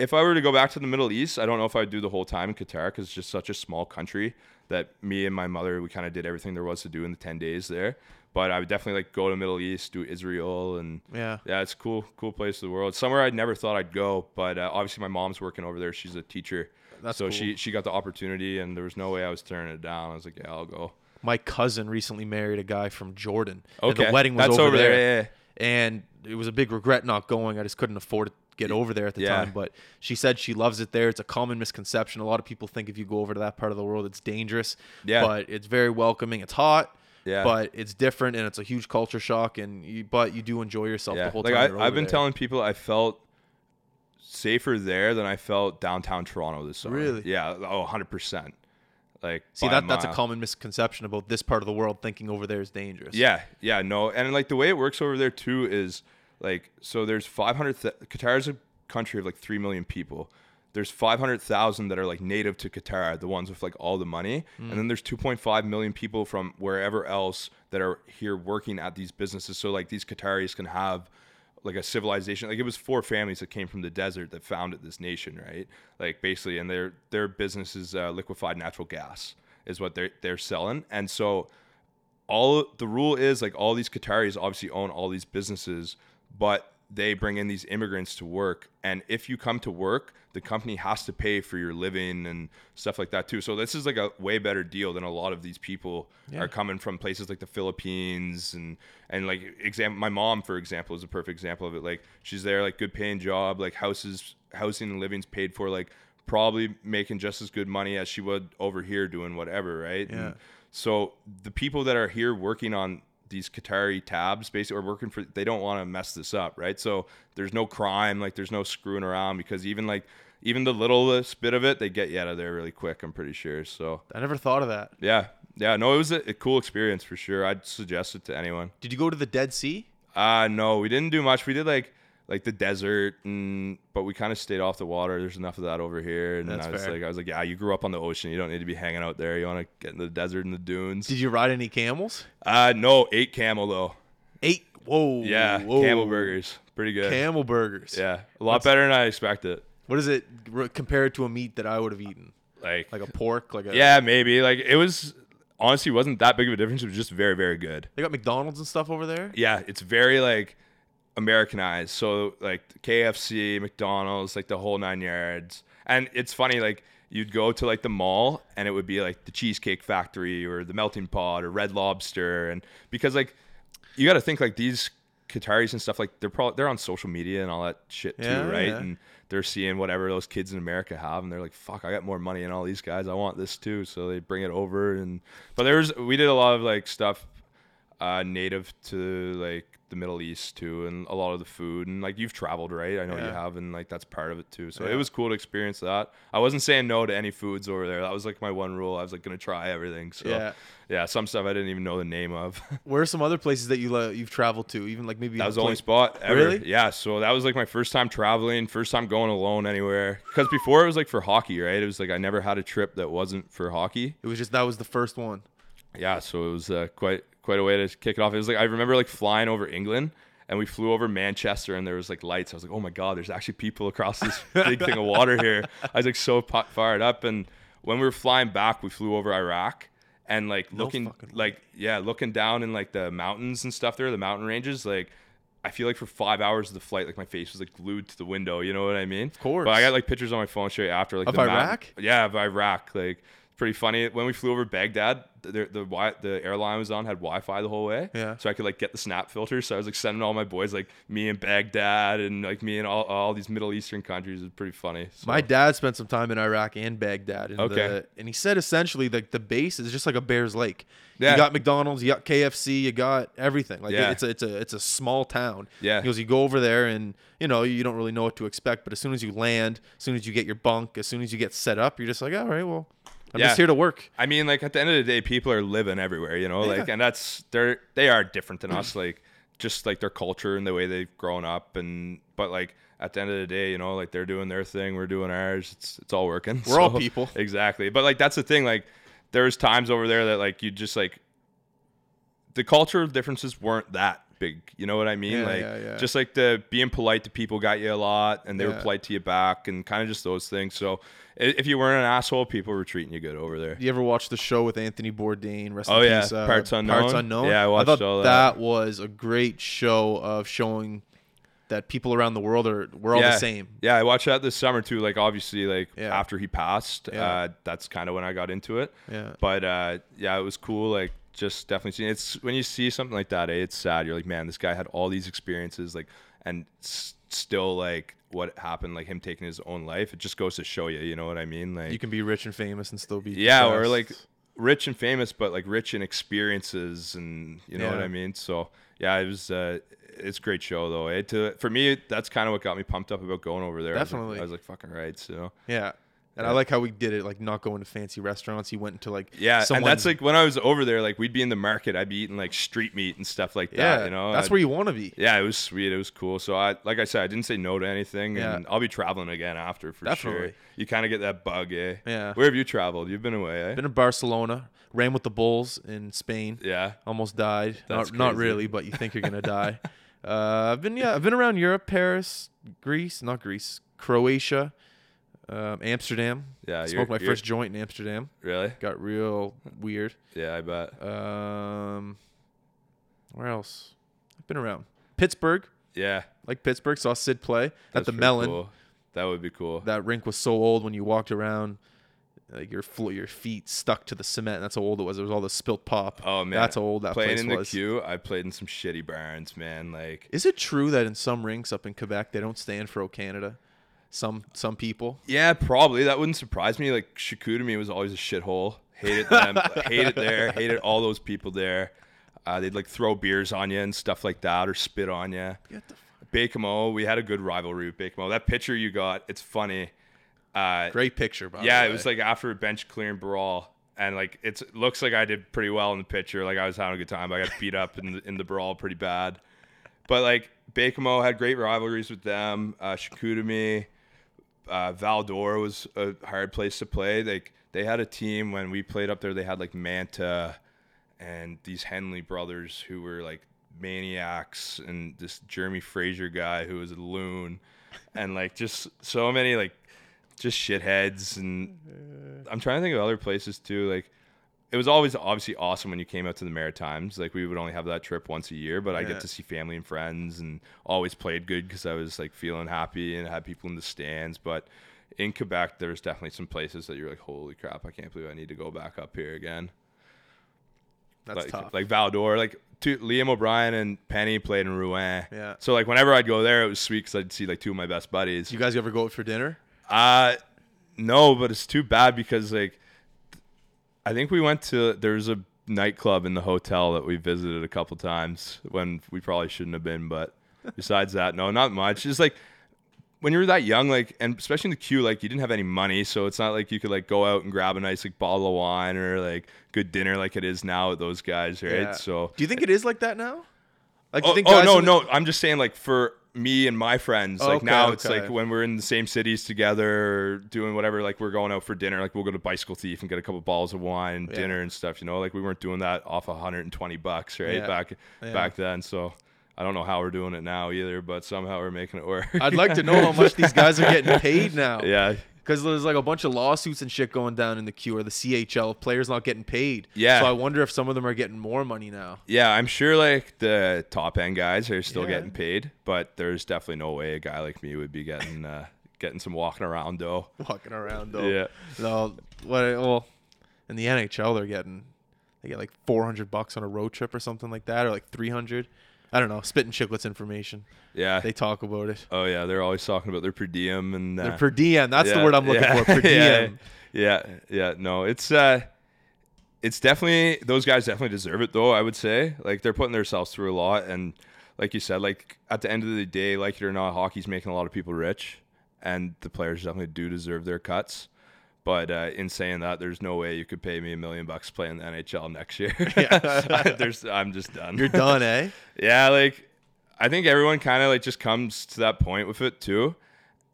if I were to go back to the Middle East, I don't know if I would do the whole time in Qatar because it's just such a small country that me and my mother, we kind of did everything there was to do in the 10 days there. But I would definitely like go to the Middle East, do Israel. And yeah, it's a cool place in the world. Somewhere I'd never thought I'd go. But obviously my mom's working over there. She's a teacher. That's so cool. She got the opportunity and there was no way I was turning it down. I was like, yeah, I'll go. My cousin recently married a guy from Jordan. Okay. And the wedding was over there. Yeah. And it was a big regret not going. I just couldn't afford to get over there at the time. But she said she loves it there. It's a common misconception. A lot of people think if you go over to that part of the world, it's dangerous. Yeah. But it's very welcoming. It's hot. Yeah. But it's different, and it's a huge culture shock. But you do enjoy yourself the whole time. Like I've been telling people I felt safer there than I felt downtown Toronto this summer. Really? Yeah. Oh, 100%. Like, see, that's a common misconception about this part of the world, thinking over there is dangerous. Yeah, no. And like the way it works over there too is like, so there's Qatar is a country of like 3 million people. There's 500,000 that are like native to Qatar, the ones with like all the money. Mm. And then there's 2.5 million people from wherever else that are here working at these businesses. So like these Qataris can have like a civilization. Like it was 4 families that came from the desert that founded this nation, right? Like basically, and their business is liquefied natural gas is what they're selling. And so all the rule is like all these Qataris obviously own all these businesses, but they bring in these immigrants to work. And if you come to work, the company has to pay for your living and stuff like that too. So this is like a way better deal than a lot of these people are coming from places like the Philippines and like my mom, for example, is a perfect example of it. Like she's there, like good paying job, like housing and living's paid for, like probably making just as good money as she would over here doing whatever. Right. Yeah. And so the people that are here working on these Qatari tabs basically are working for, they don't want to mess this up. Right. So there's no crime. Like there's no screwing around because even the littlest bit of it, they get you out of there really quick. I'm pretty sure. So I never thought of that. Yeah. Yeah. No, it was a cool experience for sure. I'd suggest it to anyone. Did you go to the Dead Sea? No, we didn't do much. We did like the desert, but we kind of stayed off the water. There's enough of that over here. And that's I was like, yeah, you grew up on the ocean. You don't need to be hanging out there. You want to get in the desert and the dunes. Did you ride any camels? No, 8 camel though. 8? Whoa. Yeah. Whoa. Camel burgers. Pretty good. Camel burgers. Yeah. A lot better than I expected. What is it compared to a meat that I would have eaten? Like a pork? Yeah, maybe. Like it was... Honestly, it wasn't that big of a difference. It was just very, very good. They got McDonald's and stuff over there? Yeah. It's very like... Americanized, so like KFC, McDonald's, like the whole 9 yards. And it's funny, like you'd go to like the mall and it would be like the Cheesecake Factory or the Melting Pot or Red Lobster. And because like you got to think like these Qataris and stuff, like they're on social media and all that shit too, right? Yeah. And they're seeing whatever those kids in America have, and they're like, "Fuck, I got more money than all these guys. I want this too." So they bring it over, but we did a lot of like stuff native to like the Middle East too, and a lot of the food, and like you've traveled, right? I know you have, and like that's part of it too. So it was cool to experience that. I wasn't saying no to any foods over there. That was like my one rule. I was like gonna try everything. So some stuff I didn't even know the name of. Where are some other places that you've traveled to? Even like maybe that was the only spot ever. Really? Yeah. So that was like my first time traveling, first time going alone anywhere. Because before it was like for hockey, right? It was like I never had a trip that wasn't for hockey. It was just that was the first one. Yeah. So it was quite a way to kick it off. It was like I remember like flying over England, and we flew over Manchester, and there was like lights. I was like, oh my god, there's actually people across this big thing of water here. I was like so fired up. And when we were flying back, we flew over Iraq, and like looking down in like the mountains and stuff there, the mountain ranges. Like I feel like for 5 hours of the flight, like my face was like glued to the window. You know what I mean? Of course. But I got like pictures on my phone straight after like of Iraq. Of Iraq, like. Pretty funny. When we flew over Baghdad, the airline was on had Wi-Fi the whole way, so I could like get the snap filter. So I was like sending all my boys like me in Baghdad and like me in all these Middle Eastern countries. It was pretty funny. So. My dad spent some time in Iraq and Baghdad, and he said essentially like the base is just like a bear's lake. Yeah. You got McDonald's, you got KFC, you got everything. Like it's a small town. Yeah, because you go over there and you know you don't really know what to expect, but as soon as you land, as soon as you get your bunk, as soon as you get set up, you're just like, all right, well. I'm just here to work. I mean, like at the end of the day, people are living everywhere, you know, like, and they are different than us, like just like their culture and the way they've grown up. But like at the end of the day, you know, like they're doing their thing. We're doing ours. It's all working. We're all people. Exactly. But like, that's the thing. Like there was times over there that like, you just like the culture differences weren't that big. You know what I mean? Just like the being polite to people got you a lot, and they were polite to you back, and kind of just those things. So if you weren't an asshole, people were treating you good over there. You ever watch the show with Anthony Bourdain? Rest in peace. Parts Unknown. Yeah, I watched all that. That was a great show of showing that people around the world we're all the same. Yeah, I watched that this summer too. Like obviously, like after he passed, that's kind of when I got into it. Yeah, but it was cool. Like. Just definitely seeing it's when you see something like that, it's sad. You're like, man, this guy had all these experiences, like, and still like what happened, like him taking his own life. It just goes to show you, you know what I mean? Like you can be rich and famous and still be depressed. Or like rich and famous, but like rich in experiences, and you know what I mean? So it was it's a great show though. For me, that's kind of what got me pumped up about going over there. Definitely, I was like fucking right, so yeah. And I like how we did it, like not going to fancy restaurants. You went into like and that's like when I was over there, like we'd be in the market. I'd be eating like street meat and stuff like that. Yeah, you know, that's where you want to be. Yeah, it was sweet. It was cool. So like I said, I didn't say no to anything, and I'll be traveling again after for sure. You kind of get that bug, eh? Yeah. Where have you traveled? You've been away, eh? Been in Barcelona. Ran with the Bulls in Spain. Yeah. Almost died. Not really, but you think you're gonna die. I've been around Europe, Paris, Croatia. Amsterdam. Yeah, smoked my first joint in Amsterdam. Really? Got real weird. Yeah, I bet. Where else? I've been around. Pittsburgh. Yeah. Like Pittsburgh. Saw Sid play at the Mellon. Cool. That would be cool. That rink was so old when you walked around, like your feet stuck to the cement. That's how old it was. There was all the spilt pop. Oh, man. That's how old that place was. Playing in the queue, I played in some shitty barns, man. Like, is it true that in some rinks up in Quebec, they don't stand for O Canada? Some people? Yeah, probably. That wouldn't surprise me. Like, Chicoutimi was always a shithole. Hated them. Hated there. Hated all those people there. They'd, like, throw beers on you and stuff like that or spit on you. Get the Bakemo, we had a good rivalry with Bakemo. That picture you got, it's funny. Great picture, by the way. Yeah, it was like after a bench clearing brawl, and like it looks like I did pretty well in the picture. Like I was having a good time. But I got beat up in the brawl pretty bad. But like Bakemo had great rivalries with them. Chicoutimi, Val d'Or was a hard place to play. Like they had a team when we played up there. They had like Manta and these Henley brothers who were like maniacs, and this Jeremy Fraser guy who was a loon, and like just so many like just shitheads. And I'm trying to think of other places too. Like it was always obviously awesome when you came out to the Maritimes. Like we would only have that trip once a year, but yeah. I get to see family and friends, and always played good because I was like feeling happy and had people in the stands. But in Quebec, there's definitely some places that you're like, holy crap, I can't believe I need to go back up here again. That's like, tough. Like Val d'Or, like Liam O'Brien and Penny played in Rouen. Yeah. So like whenever I'd go there, it was sweet because I'd see like two of my best buddies. You guys ever go out for dinner? No, but it's too bad because like I think we went to, there's a nightclub in the hotel that we visited a couple times when we probably shouldn't have been. But besides that, no, not much. It's like when you were that young, like, and especially in the queue, like you didn't have any money, so it's not like you could like go out and grab a nice like bottle of wine or like good dinner like it is now with those guys, right? Yeah. So do you think it is like that now? Like, do you think no. I'm just saying like for me and my friends, like now it's like when we're in the same cities together, or doing whatever, like we're going out for dinner, like we'll go to Bicycle Thief and get a couple bottles of wine, and dinner and stuff. You know, like we weren't doing that off $120, right? Yeah. Back then, so. I don't know how we're doing it now either, but somehow we're making it work. I'd like to know how much these guys are getting paid now. Yeah. Because there's like a bunch of lawsuits and shit going down in the queue, or the CHL, players not getting paid. Yeah. So I wonder if some of them are getting more money now. Yeah, I'm sure like the top end guys are still getting paid, but there's definitely no way a guy like me would be getting getting some walking around dough. Yeah. No, well, in the NHL they get like $400 on a road trip or something like that, or like $300. I don't know. Spitting Chicklets information. Yeah. They talk about it. Oh, yeah. They're always talking about their per diem. And their per diem. That's the word I'm looking for. Per diem. Yeah. No, it's definitely, those guys definitely deserve it, though, I would say. Like, they're putting themselves through a lot. And like you said, like, at the end of the day, like it or not, hockey's making a lot of people rich. And the players definitely do deserve their cuts. But in saying that, there's no way you could pay me $1 million playing the NHL next year. I'm just done. You're done, eh? Yeah, like I think everyone kind of like just comes to that point with it too.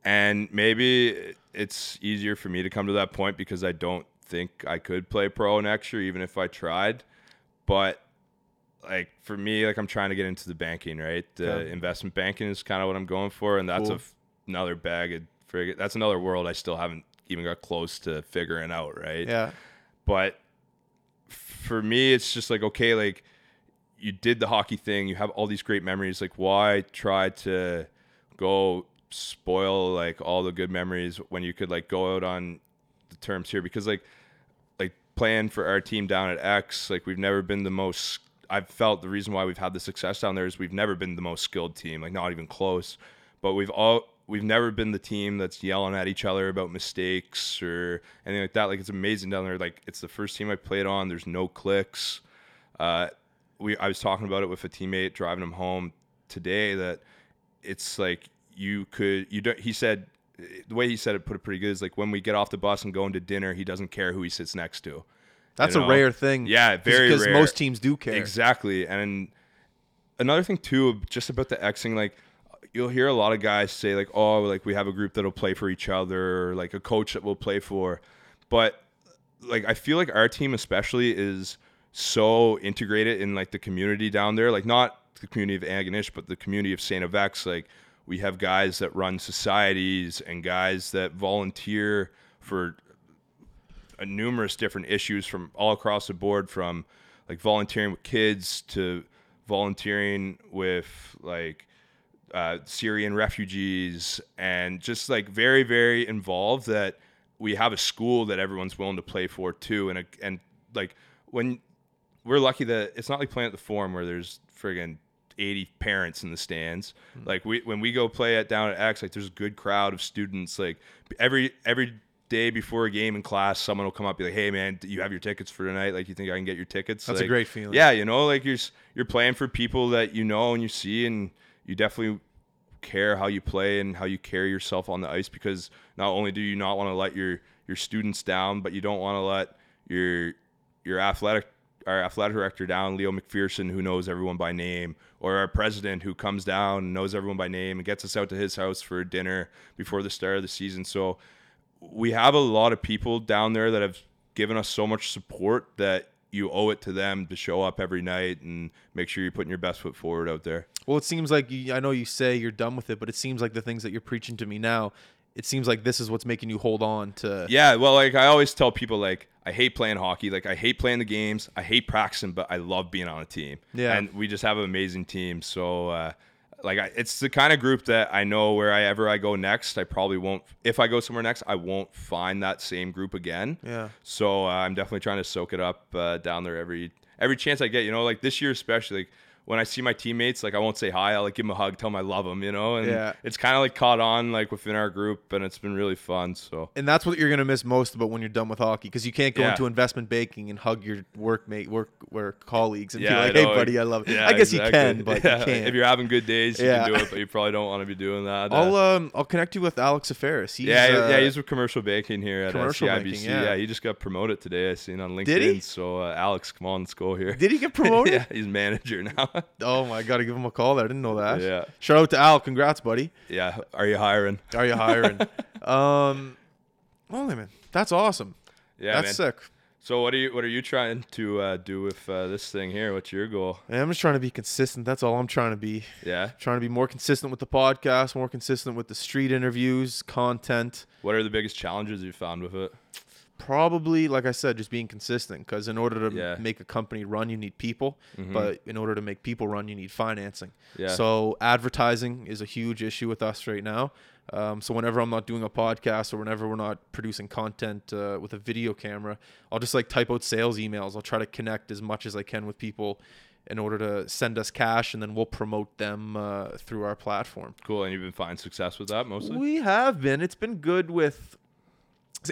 And maybe it's easier for me to come to that point because I don't think I could play pro next year, even if I tried. But like for me, like I'm trying to get into the banking, right? Investment banking is kind of what I'm going for. And that's another bag of friggin'. That's another world I still haven't even got close to figuring out, right? Yeah. But for me, it's just like, okay, like you did the hockey thing, you have all these great memories, like why try to go spoil like all the good memories when you could like go out on the terms here? Because like playing for our team down at X, like we've never been the most, I've felt the reason why we've had the success down there is we've never been the most skilled team, like not even close, but we've never been the team that's yelling at each other about mistakes or anything like that. Like, it's amazing down there. Like, it's the first team I played on. There's no cliques. I was talking about it with a teammate driving him home today that it's like he said, the way he said it put it pretty good is like when we get off the bus and go into dinner, he doesn't care who he sits next to. That's a rare thing. Yeah, very rare. Because most teams do care. Exactly. And another thing, too, just about the Xing, like, you'll hear a lot of guys say like, oh, like we have a group that'll play for each other, or like a coach that we'll play for. But like, I feel like our team especially is so integrated in like the community down there, like not the community of Anganish, but the community of St. FX. Like We have guys that run societies and guys that volunteer for numerous different issues from all across the board, from like volunteering with kids to volunteering with like Syrian refugees, and just like very, very involved, that we have a school that everyone's willing to play for too. And like, when we're lucky that it's not like playing at the Forum where there's friggin' 80 parents in the stands. Mm-hmm. Like when we go play at down at X, like there's a good crowd of students. Like every day before a game in class, someone will come up and be like, "Hey man, you have your tickets for tonight? Like, you think I can get your tickets?" That's like a great feeling. Yeah. You know, like you're playing for people that you know, and you see, and you definitely care how you play and how you carry yourself on the ice, because not only do you not want to let your students down, but you don't want to let our athletic director down, Leo McPherson, who knows everyone by name, or our president, who comes down and knows everyone by name and gets us out to his house for dinner before the start of the season. So we have a lot of people down there that have given us so much support that you owe it to them to show up every night and make sure you're putting your best foot forward out there. Well, it seems like I know you say you're done with it, but it seems like the things that you're preaching to me now, it seems like this is what's making you hold on to. Yeah, well, like I always tell people, like, I hate playing hockey. Like, I hate playing the games. I hate practicing, but I love being on a team. Yeah. And we just have an amazing team. So, it's the kind of group that I know wherever I go next, I probably won't. If I go somewhere next, I won't find that same group again. Yeah. So, I'm definitely trying to soak it up down there every chance I get. You know, like this year especially, like, when I see my teammates, like I won't say hi, I'll like give them a hug, tell them I love them, you know? And It's kind of like caught on like within our group, and it's been really fun. So, and that's what you're going to miss most about when you're done with hockey, because you can't go into investment banking and hug your work colleagues and be like, "Hey buddy, I love it." Yeah, I guess exactly. You can, but you can't. If you're having good days, you can do it, but you probably don't want to be doing that. I'll connect you with Alex Aferis. He's with commercial banking here at CIBC. Banking, yeah, he just got promoted today. I seen on LinkedIn. Did he? So Alex, come on, let's go here. Did he get promoted? Yeah, he's manager now. Oh my God, I give him a call there. I didn't know that. Yeah. Shout out to Al. Congrats, buddy. Yeah. Are you hiring? Holy man, that's awesome. Yeah, that's man. Sick. So what are you trying to do with this thing here? What's your goal? I'm just trying to be consistent. That's all I'm trying to be. Yeah. Trying to be more consistent with the podcast, more consistent with the street interviews, content. What are the biggest challenges you found with it? Probably, like I said, just being consistent, because in order to make a company run, you need people. Mm-hmm. But in order to make people run, you need financing. Yeah. So advertising is a huge issue with us right now. So whenever I'm not doing a podcast or whenever we're not producing content with a video camera, I'll just like type out sales emails. I'll try to connect as much as I can with people in order to send us cash, and then we'll promote them through our platform. Cool. And you've been finding success with that mostly? We have been. It's been good with...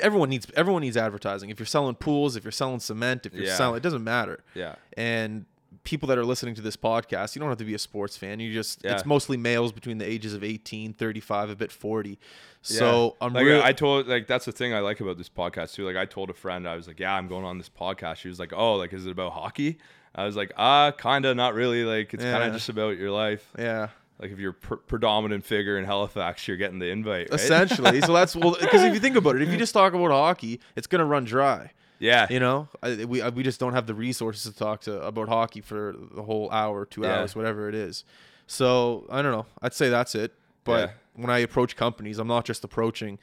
Everyone needs advertising. If you're selling pools, if you're selling cement, if you're selling, it doesn't matter. Yeah. And people that are listening to this podcast, you don't have to be a sports fan. You just it's mostly males between the ages of 18, 35, a bit 40. So I'm like, I told, like, that's the thing I like about this podcast too. Like, I told a friend, I was like, "Yeah, I'm going on this podcast." She was like, "Oh, like, is it about hockey?" I was like, "Kinda, not really. Like, it's kind of just about your life." Yeah. Like, if you're a predominant figure in Halifax, you're getting the invite, right? Essentially. So that's, well, because if you think about it, if you just talk about hockey, it's going to run dry. Yeah. You know, we just don't have the resources to talk about hockey for the whole hour, 2 hours, whatever it is. So, I don't know. I'd say that's it. But when I approach companies, I'm not just approaching,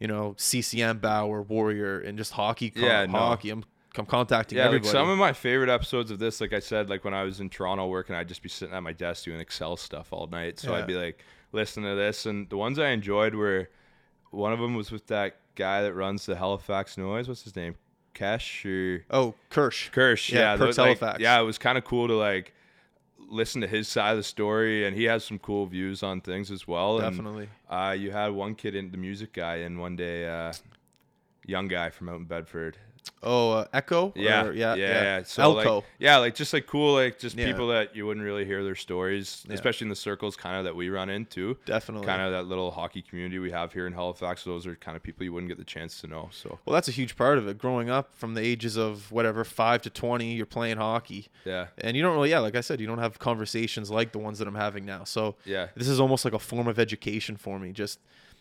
you know, CCM, Bauer, Warrior, and just hockey. Hockey. I'm contacting everybody. Like some of my favorite episodes of this, like I said, like when I was in Toronto working, I'd just be sitting at my desk doing Excel stuff all night. So I'd be like, listening to this. And the ones I enjoyed were, one of them was with that guy that runs the Halifax Noise. What's his name? Kirsch. Kirsch, yeah. Kirsch Halifax. Like, it was kind of cool to like listen to his side of the story. And he has some cool views on things as well. Definitely. And, you had one kid in, the music guy in one day, young guy from out in Bedford. Oh, Echo? Yeah. So Elko. Like, cool, people that you wouldn't really hear their stories, especially in the circles kind of that we run into. Definitely. Kind of that little hockey community we have here in Halifax. Those are kind of people you wouldn't get the chance to know. So, well, that's a huge part of it. Growing up from the ages of whatever, 5 to 20, you're playing hockey. Yeah. And you don't really, like I said, you don't have conversations like the ones that I'm having now. So this is almost like a form of education for me. Just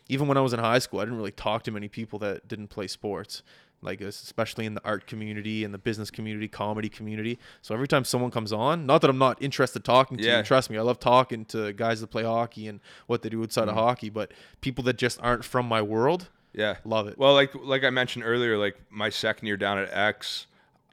even when I was in high school, I didn't really talk to many people that didn't play sports. like especially in the art community and the business community, comedy community. So every time someone comes on, not that I'm not interested talking to you, trust me, I love talking to guys that play hockey and what they do outside of hockey, but people that just aren't from my world, love it. Well, like I mentioned earlier, like my second year down at X,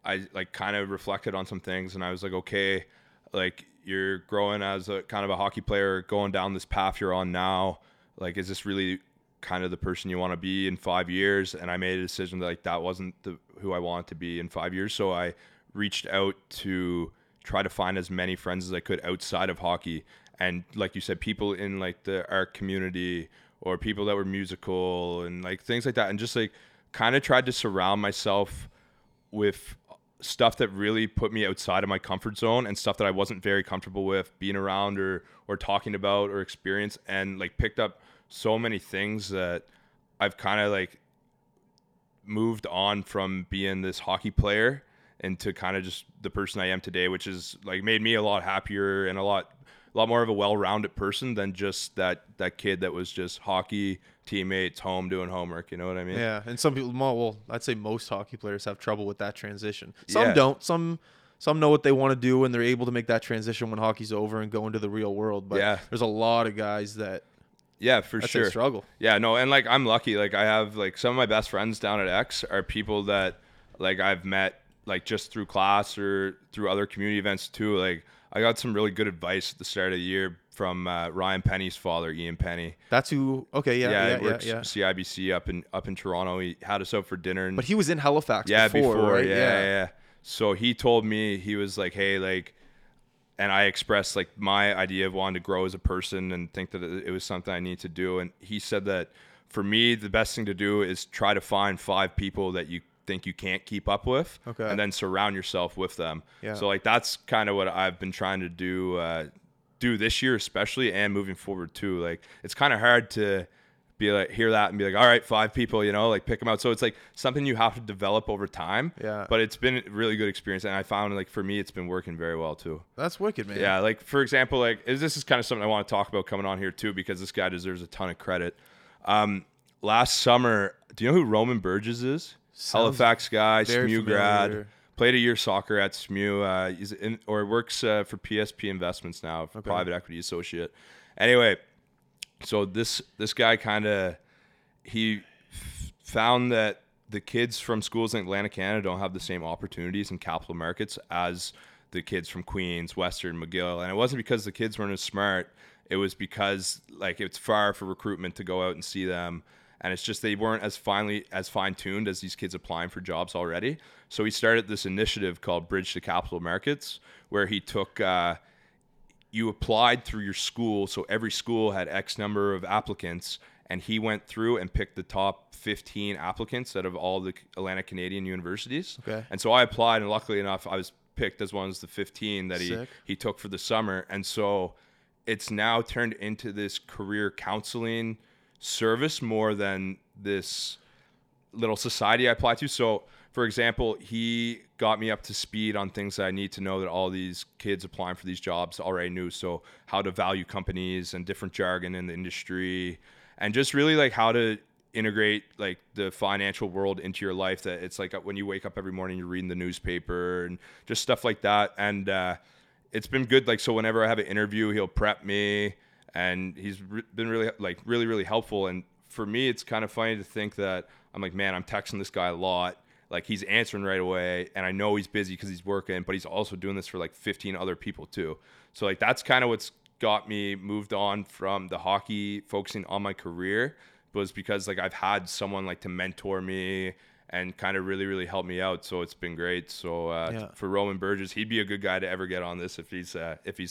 I like kind of reflected on some things and I was like, okay, like you're growing as a kind of a hockey player, going down this path you're on now. Like, is this really kind of the person you want to be in 5 years? And I made a decision that like that wasn't who I wanted to be in 5 years. So I reached out to try to find as many friends as I could outside of hockey. And like you said, people in like the art community or people that were musical and like things like that. And just like kind of tried to surround myself with stuff that really put me outside of my comfort zone and stuff that I wasn't very comfortable with being around or talking about or experience, and like picked up so many things that I've kind of like moved on from being this hockey player into kind of just the person I am today, which is like made me a lot happier and a lot more of a well-rounded person than just that kid that was just hockey, teammates, home, doing homework. You know what I mean? Yeah. And some people, well, I'd say most hockey players have trouble with that transition. Some don't. Some know what they want to do and they're able to make that transition when hockey's over and go into the real world. But there's a lot of guys that that's a struggle. Yeah, no, and like I'm lucky. Like I have like some of my best friends down at X are people that like I've met like just through class or through other community events too. Like I got some really good advice at the start of the year from Ryan Penny's father, Ian Penny. That's who. Okay, yeah, he works CIBC up in Toronto. He had us out for dinner, but he was in Halifax. Before right? Yeah. So he told me, he was like, hey, like. And I expressed like my idea of wanting to grow as a person and think that it was something I need to do. And he said that for me, the best thing to do is try to find 5 people that you think you can't keep up with, and then surround yourself with them. Yeah. So like that's kind of what I've been trying to do this year, especially, and moving forward too. Like it's kind of hard to be like, hear that and be like, all right, 5 people, you know, like pick them out. So it's like something you have to develop over time. Yeah. But it's been a really good experience. And I found like for me, it's been working very well too. That's wicked, man. Yeah. Like for example, like this is kind of something I want to talk about coming on here too, because this guy deserves a ton of credit. Last summer, do you know who Roman Burgess is? Halifax guy, SMU grad, played a year soccer at SMU, he's in, or works for PSP Investments now, for private equity associate. Anyway, so this guy kind of, he found that the kids from schools in Atlantic Canada don't have the same opportunities in capital markets as the kids from Queens, Western, McGill. And it wasn't because the kids weren't as smart. It was because like it's far for recruitment to go out and see them. And it's just they weren't as fine-tuned as these kids applying for jobs already. So he started this initiative called Bridge to Capital Markets, where he took... you applied through your school, so every school had X number of applicants, and he went through and picked the top 15 applicants out of all the Atlantic Canadian universities. Okay. And so I applied, and luckily enough, I was picked as one of the 15 that he took for the summer. And so it's now turned into this career counseling service more than this little society I applied to. So for example, he got me up to speed on things that I need to know that all these kids applying for these jobs already knew. So how to value companies and different jargon in the industry, and just really like how to integrate like the financial world into your life, that it's like when you wake up every morning, you're reading the newspaper and just stuff like that. And it's been good. Like, so whenever I have an interview, he'll prep me, and he's been really like really, really helpful. And for me, it's kind of funny to think that I'm like, man, I'm texting this guy a lot. Like he's answering right away, and I know he's busy because he's working, but he's also doing this for like 15 other people too. So like that's kind of what's got me moved on from the hockey, focusing on my career, was because like I've had someone like to mentor me and kind of really, really help me out. So it's been great. So for Roman Burgess, he'd be a good guy to ever get on this if he's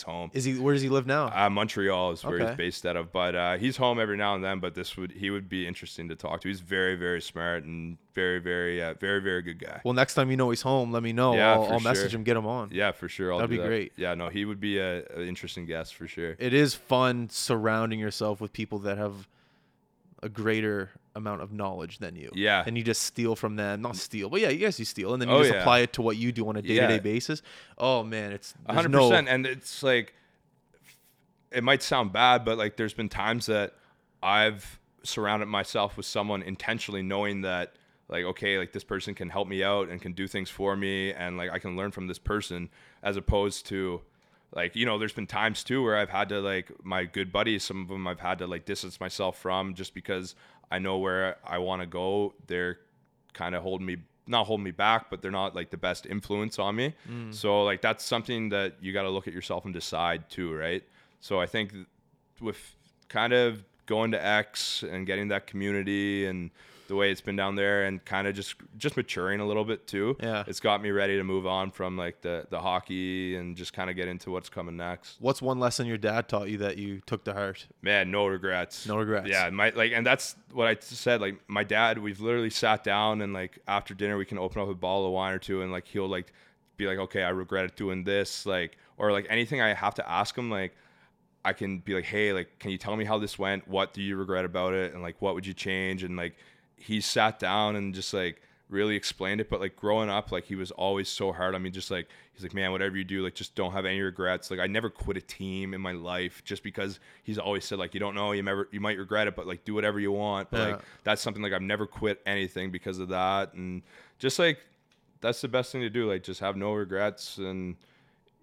home. Where does he live now? Montreal is where he's based out of, but he's home every now and then. But he would be interesting to talk to. He's very, very smart and very, very, very, very good guy. Well, next time you know he's home, let me know. Yeah, I'll message him, get him on. Yeah, for sure. That'd be great. Yeah, no, he would be an interesting guest for sure. It is fun surrounding yourself with people that have a greater amount of knowledge than you. Yeah. And you just steal from them. Not steal, but yeah, you guys, you steal. And then you apply it to what you do on a day-to-day basis. Oh, man, it's 100%. And it's like, it might sound bad, but like there's been times that I've surrounded myself with someone intentionally knowing that like, okay, like this person can help me out and can do things for me, and like I can learn from this person, as opposed to like, you know, there's been times too where I've had to, like, my good buddies, some of them I've had to like distance myself from, just because I know where I want to go. They're kind of not holding me back, but they're not like the best influence on me. Mm. So like that's something that you got to look at yourself and decide too, right? So I think with kind of going to X and getting that community and the way it's been down there, and kind of just maturing a little bit too. Yeah. It's got me ready to move on from like the hockey and just kind of get into what's coming next. What's one lesson your dad taught you that you took to heart? Man, no regrets. No regrets. Yeah. And that's what I said. Like my dad, we've literally sat down and like after dinner, we can open up a bottle of wine or two, and like, he'll like be like, okay, I regretted doing this. Like, or like anything I have to ask him, like, I can be like, hey, like, can you tell me how this went? What do you regret about it? And like, what would you change? And like, he sat down and just like really explained it. But like growing up, like he was always so hard on me. Just like, he's like, man, whatever you do, like just don't have any regrets. Like I never quit a team in my life, just because he's always said like, you don't know, you might regret it, but like do whatever you want. But like that's something, like I've never quit anything because of that. And just like that's the best thing to do, like just have no regrets. And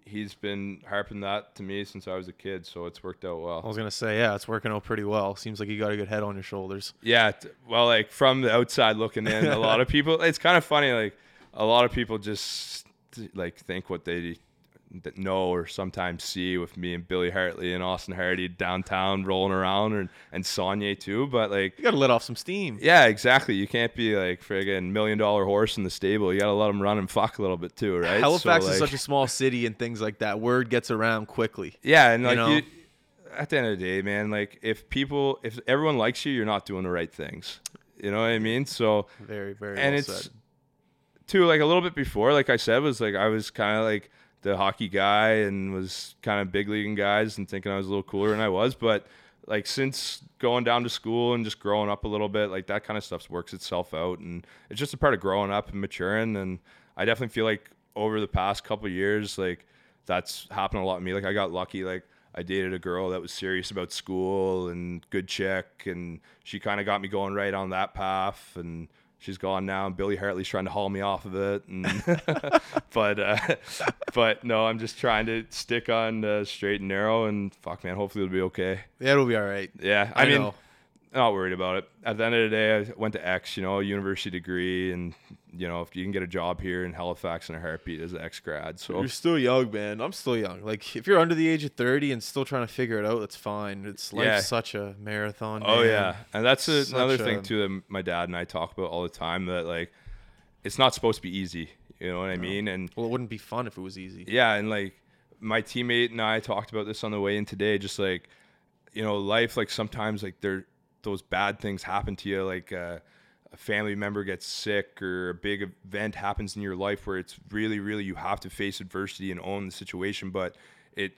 he's been harping that to me since I was a kid, so it's worked out well. I was gonna say, yeah, it's working out pretty well. Seems like you got a good head on your shoulders. Yeah, well, like from the outside looking in, a lot of people, it's kind of funny, like a lot of people just like think what they know or sometimes see with me and Billy Hartley and Austin Hardy downtown rolling around, and Sonye too. But like, you gotta let off some steam. Yeah, exactly. You can't be like friggin' $1 million horse in the stable. You gotta let them run and fuck a little bit too, right? Halifax is such a small city, and things like that, word gets around quickly. Yeah, and like you, at the end of the day, man, like if everyone likes you, you're not doing the right things. You know what I mean? So very, very. And well, it's said too, like a little bit before, like I said, was like I was kind of like the hockey guy and was kind of big leaguing guys and thinking I was a little cooler than I was. But like since going down to school and just growing up a little bit, like that kind of stuff works itself out, and it's just a part of growing up and maturing. And I definitely feel like over the past couple of years, like that's happened a lot to me. Like I got lucky, like I dated a girl that was serious about school and good chick, and she kind of got me going right on that path, and she's gone now, and Billy Hartley's trying to haul me off of it. And but no, I'm just trying to stick on straight and narrow, and fuck, man, hopefully it'll be okay. Yeah, it'll be all right. Yeah, I mean, not worried about it. At the end of the day, I went to X, you know, a university degree, and, you know, if you can get a job here in Halifax in a heartbeat as an X grad. So you're still young, man. I'm still young. Like, if you're under the age of 30 and still trying to figure it out, that's fine. It's like such a marathon, man. Oh, yeah. And that's another thing, too, that my dad and I talk about all the time, that, like, it's not supposed to be easy. You know what I mean? And well, it wouldn't be fun if it was easy. Yeah, and, like, my teammate and I talked about this on the way in today, just, like, you know, life, like, sometimes, like, those bad things happen to you, like a family member gets sick or a big event happens in your life where it's really, really, you have to face adversity and own the situation, but it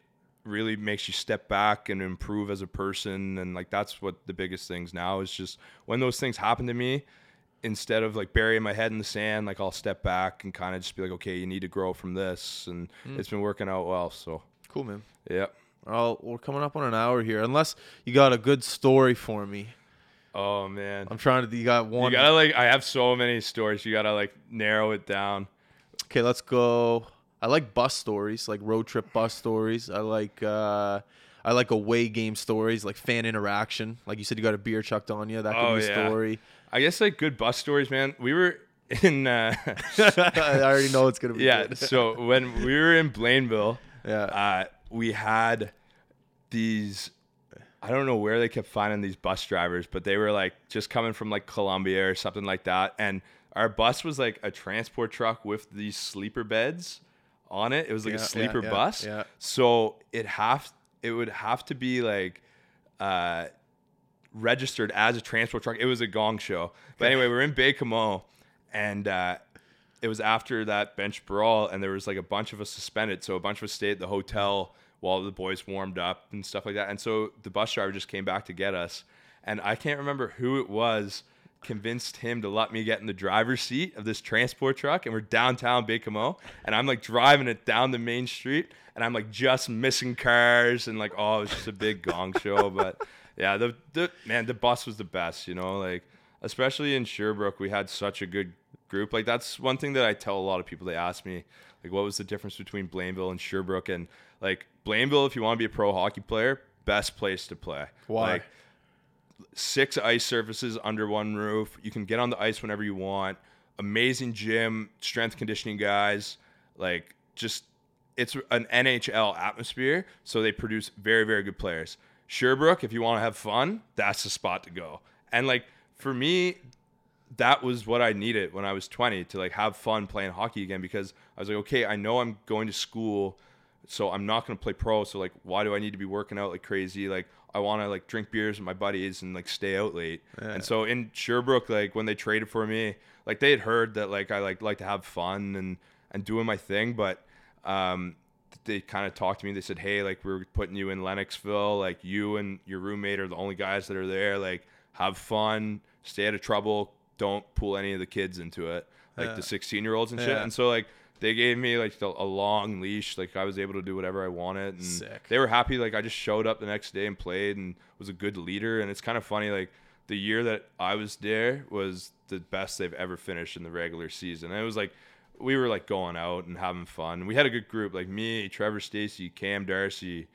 really makes you step back and improve as a person. And like that's what the biggest things now is, just when those things happen to me, instead of like burying my head in the sand, like I'll step back and kind of just be like, okay, you need to grow from this. And it's been working out well. So cool, man. Yeah. Well, we're coming up on an hour here, unless you got a good story for me. Oh, man. I'm trying to... You got one. You got to, like... I have so many stories. You got to, like, narrow it down. Okay, let's go. I like bus stories, like road trip bus stories. I like away game stories, like fan interaction. Like you said, you got a beer chucked on you. That could be a story. I guess, like, good bus stories, man. We were in... I already know it's going to be good. So when we were in Blainville, we had these... I don't know where they kept finding these bus drivers, but they were like just coming from like Colombia or something like that. And our bus was like a transport truck with these sleeper beds on it. It was like a sleeper bus. Yeah. So it would have to be like registered as a transport truck. It was a gong show. But anyway, we're in Baie-Comeau, and it was after that bench brawl, and there was like a bunch of us suspended. So a bunch of us stayed at the hotel while the boys warmed up and stuff like that. And so the bus driver just came back to get us. And I can't remember who it was convinced him to let me get in the driver's seat of this transport truck. And we're downtown Baie-Comeau. And I'm like driving it down the main street. And I'm like just missing cars. And like, oh, it was just a big gong show. But yeah, the bus was the best, you know, like. especially in Sherbrooke, we had such a good group. Like, that's one thing that I tell a lot of people. They ask me, like, what was the difference between Blainville and Sherbrooke? And, like, Blainville, if you want to be a pro hockey player, best place to play. Why? Like, 6 ice surfaces under one roof. You can get on the ice whenever you want. Amazing gym, strength conditioning guys. Like, just, it's an NHL atmosphere, so they produce very, very good players. Sherbrooke, if you want to have fun, that's the spot to go. And, like, for me, that was what I needed when I was 20, to, like, have fun playing hockey again, because I was like, okay, I know I'm going to school, so I'm not going to play pro. So, like, why do I need to be working out like crazy? Like, I want to, like, drink beers with my buddies and, like, stay out late. Yeah. And so in Sherbrooke, like, when they traded for me, like, they had heard that, like, I like to have fun and doing my thing. But they kind of talked to me. They said, hey, like, we're putting you in Lennoxville. Like, you and your roommate are the only guys that are there. Like, have fun, stay out of trouble. Don't pull any of the kids into it, like the 16-year-olds and shit. Yeah. And so, like, they gave me, like, a long leash. Like, I was able to do whatever I wanted. And sick. They were happy. Like, I just showed up the next day and played and was a good leader. And it's kind of funny. Like, the year that I was there was the best they've ever finished in the regular season. And it was, like, we were, like, going out and having fun. We had a good group. Like, me, Trevor Stacey, Cam Darcy,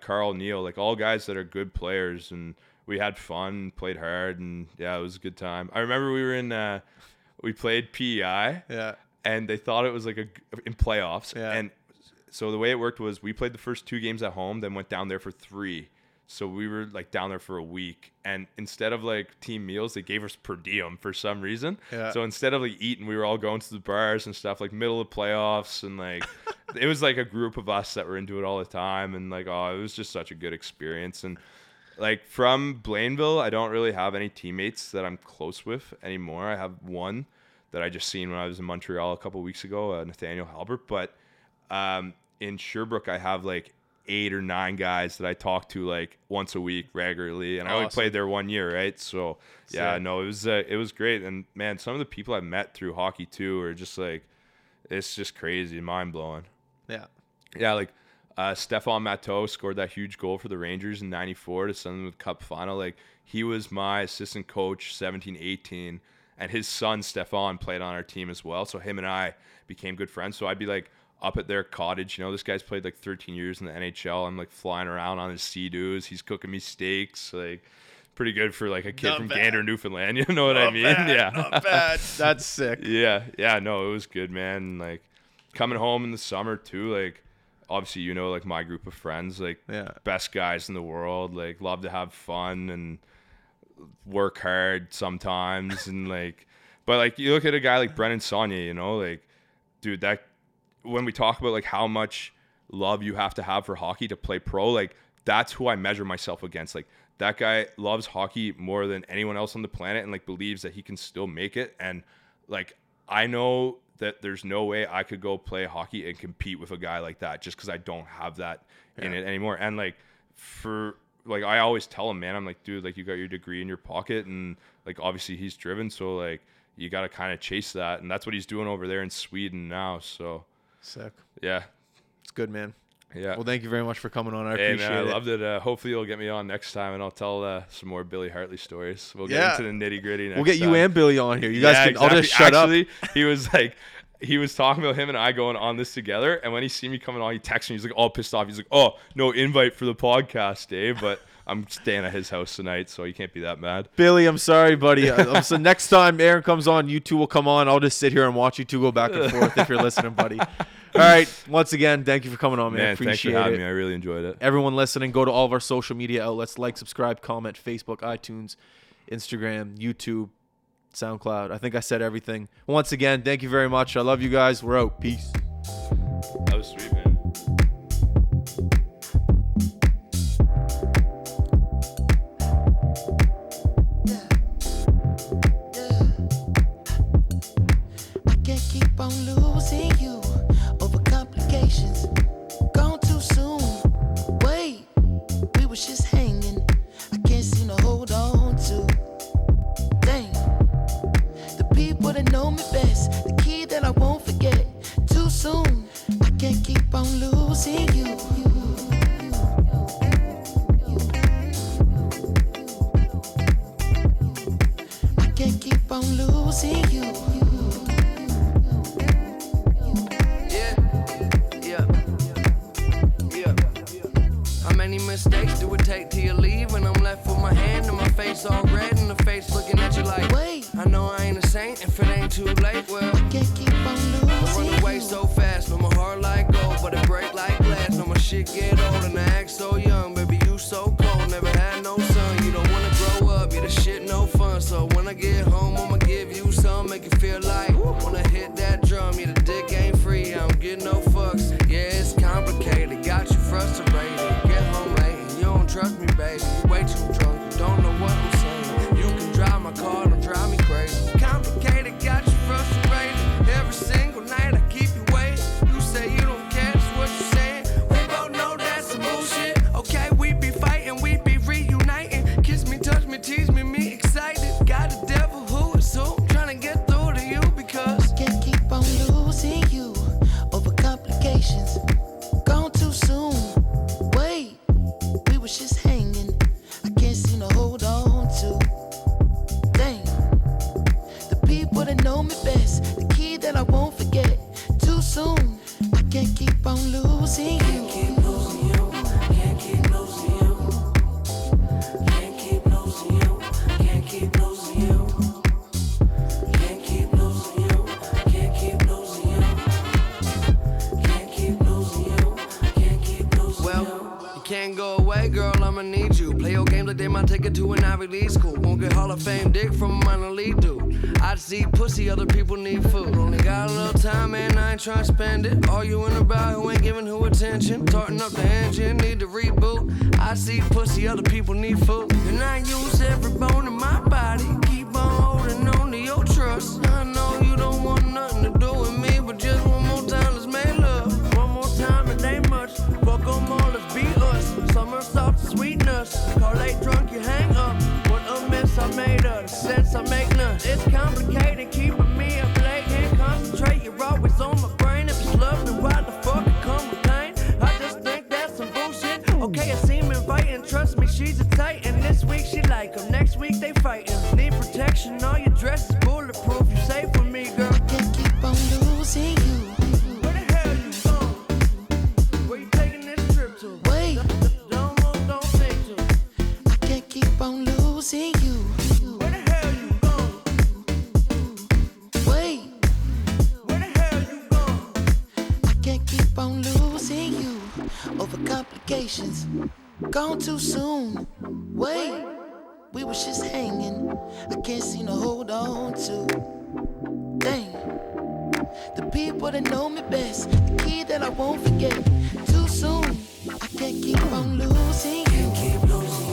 Carl Neal. Like, all guys that are good players. And we had fun, played hard, and, yeah, it was a good time. I remember we were in we played PEI. Yeah. And they thought it was like in playoffs. Yeah. And so the way it worked was we played the first 2 games at home, then went down there for 3. So we were, like, down there for a week. And instead of, like, team meals, they gave us per diem for some reason. Yeah. So instead of, like, eating, we were all going to the bars and stuff, like, middle of playoffs. And, like, it was, like, a group of us that were into it all the time. And, like, oh, it was just such a good experience. And, like, from Blainville, I don't really have any teammates that I'm close with anymore. I have one that I just seen when I was in Montreal a couple of weeks ago, Nathaniel Halbert. But in Sherbrooke, I have, like, 8 or 9 guys that I talk to, like, once a week regularly. And awesome. I only played there 1 year, right? So, yeah, sick. No, it was great. And, man, some of the people I met through hockey, too, are just, like, it's just crazy, mind-blowing. Yeah. Yeah, like, Stephane Matteau scored that huge goal for the Rangers in 94 to send them to the Cup final. Like, he was my assistant coach 17-18. And his son, Stefan, played on our team as well. So him and I became good friends. So I'd be, like, up at their cottage. You know, this guy's played, like, 13 years in the NHL. I'm, like, flying around on his sea-doos. He's cooking me steaks. Like, pretty good for, like, a kid not from bad. Gander, Newfoundland. You know what not I mean? Bad, yeah. Not bad. That's sick. Yeah. Yeah, no, it was good, man. And, like, coming home in the summer, too, like, obviously, you know, like, my group of friends, like, yeah. Best guys in the world. Like, love to have fun and work hard sometimes and like, but like you look at a guy like Brennan Saunier, you know, like, dude, that when we talk about like how much love you have to have for hockey to play pro, like that's who I measure myself against. Like that guy loves hockey more than anyone else on the planet and like believes that he can still make it. And like I know that there's no way I could go play hockey and compete with a guy like that just because I don't have that in it anymore. And like for like I always tell him, man, I'm like, dude, like you got your degree in your pocket and like obviously he's driven, so like you got to kind of chase that, and that's what he's doing over there in Sweden now. So sick. Yeah, it's good, man. Yeah, well, thank you very much for coming on. I appreciate man, I loved it. Hopefully you'll get me on next time and I'll tell some more Billy Hartley stories. We'll get into the nitty gritty next we'll get you time. And Billy on here, you guys can exactly. I'll just shut up. He was like he was talking about him and I going on this together. And when he see me coming on, he texts me. He's like all pissed off. He's like, oh, no invite for the podcast, Dave. But I'm staying at his house tonight, so you can't be that mad. Billy, I'm sorry, buddy. So next time Aaron comes on, you two will come on. I'll just sit here and watch you two go back and forth if you're listening, buddy. All right. Once again, thank you for coming on, man. Appreciate thanks for having it. Me. I really enjoyed it. Everyone listening, go to all of our social media outlets. Like, subscribe, comment, Facebook, iTunes, Instagram, YouTube. SoundCloud. I think I said everything. Once again, thank you very much. I love you guys. We're out. Peace. That was sweet, man. I can't keep on losing you over complications. Gone too soon. Wait, we was just hanging. I can't seem to hold on to. People that know me best, the key that I won't forget. Too soon, I can't keep on losing you. I shit get old and I act so young. Baby, you so cold, never had no son. You don't wanna grow up, yeah, this shit no fun. So when I get home, I'ma give you some. Make you feel like, wanna hit that drum. Yeah, the dick ain't free, I don't get no fucks. Yeah, it's complicated, got you frustrated. Get home late, you don't trust me, baby. You way too drunk, you don't know what I'm saying. You can drive my car, don't drive me crazy. Complicated, got you frustrated. Every single night I keep you waiting. You say you don't care, that's what you saying. We both know that's some bullshit. Okay, we be fighting, we be reuniting. Kiss me, touch me, tease me, me excited. Got a devil who is who, trying to get through to you because I can't keep on losing you over complications. Gone too soon. Wait, we was just hanging. I can't seem to hold on to. Dang, the people that know me best. That I won't forget too soon. I can't keep on losing you. Can't keep losing you. Can't keep losing you. Can't keep losing you. Can't keep losing you. Can't keep losing you. Can't keep losing you. Can't keep losing you. Can't keep losing you. Well, you can't go away, girl. I'ma need you. Play your game today, my ticket to an Ivy League school. Won't get Hall of Fame dick from a minor league dude. I just eat pussy, other people need food. Only got a little time, man, I ain't tryna spend it. All you in about who ain't giving who attention. Tarting up the engine, need to reboot. I see pussy, other people need food. And I use every bone in my body. Keep on holding on to your trust. I know you don't want nothing to do with me, but just one more time, let's make love. One more time, it ain't much. Welcome on, let's be us. Summer soft sweetness. Call late drunk, you hang up. What a mess I made of. Since I make none. It's complicated, keeping me up late. Can't concentrate, you're always on my brain. If you love me, why the fuck I come with pain? I just think that's some bullshit. Okay, it seem inviting. Trust me, she's a titan. This week she like them, next week they fighting. Need protection, all your dress is bulletproof. You safe with me, girl. I can't keep on losing you. See you. Where the hell you gone? Wait. Where the hell you gone? I can't keep on losing you over complications. Gone too soon. Wait. We was just hanging. I can't seem to hold on to. Dang. The people that know me best. The key that I won't forget. Too soon. I can't keep on losing you. Can't keep losing.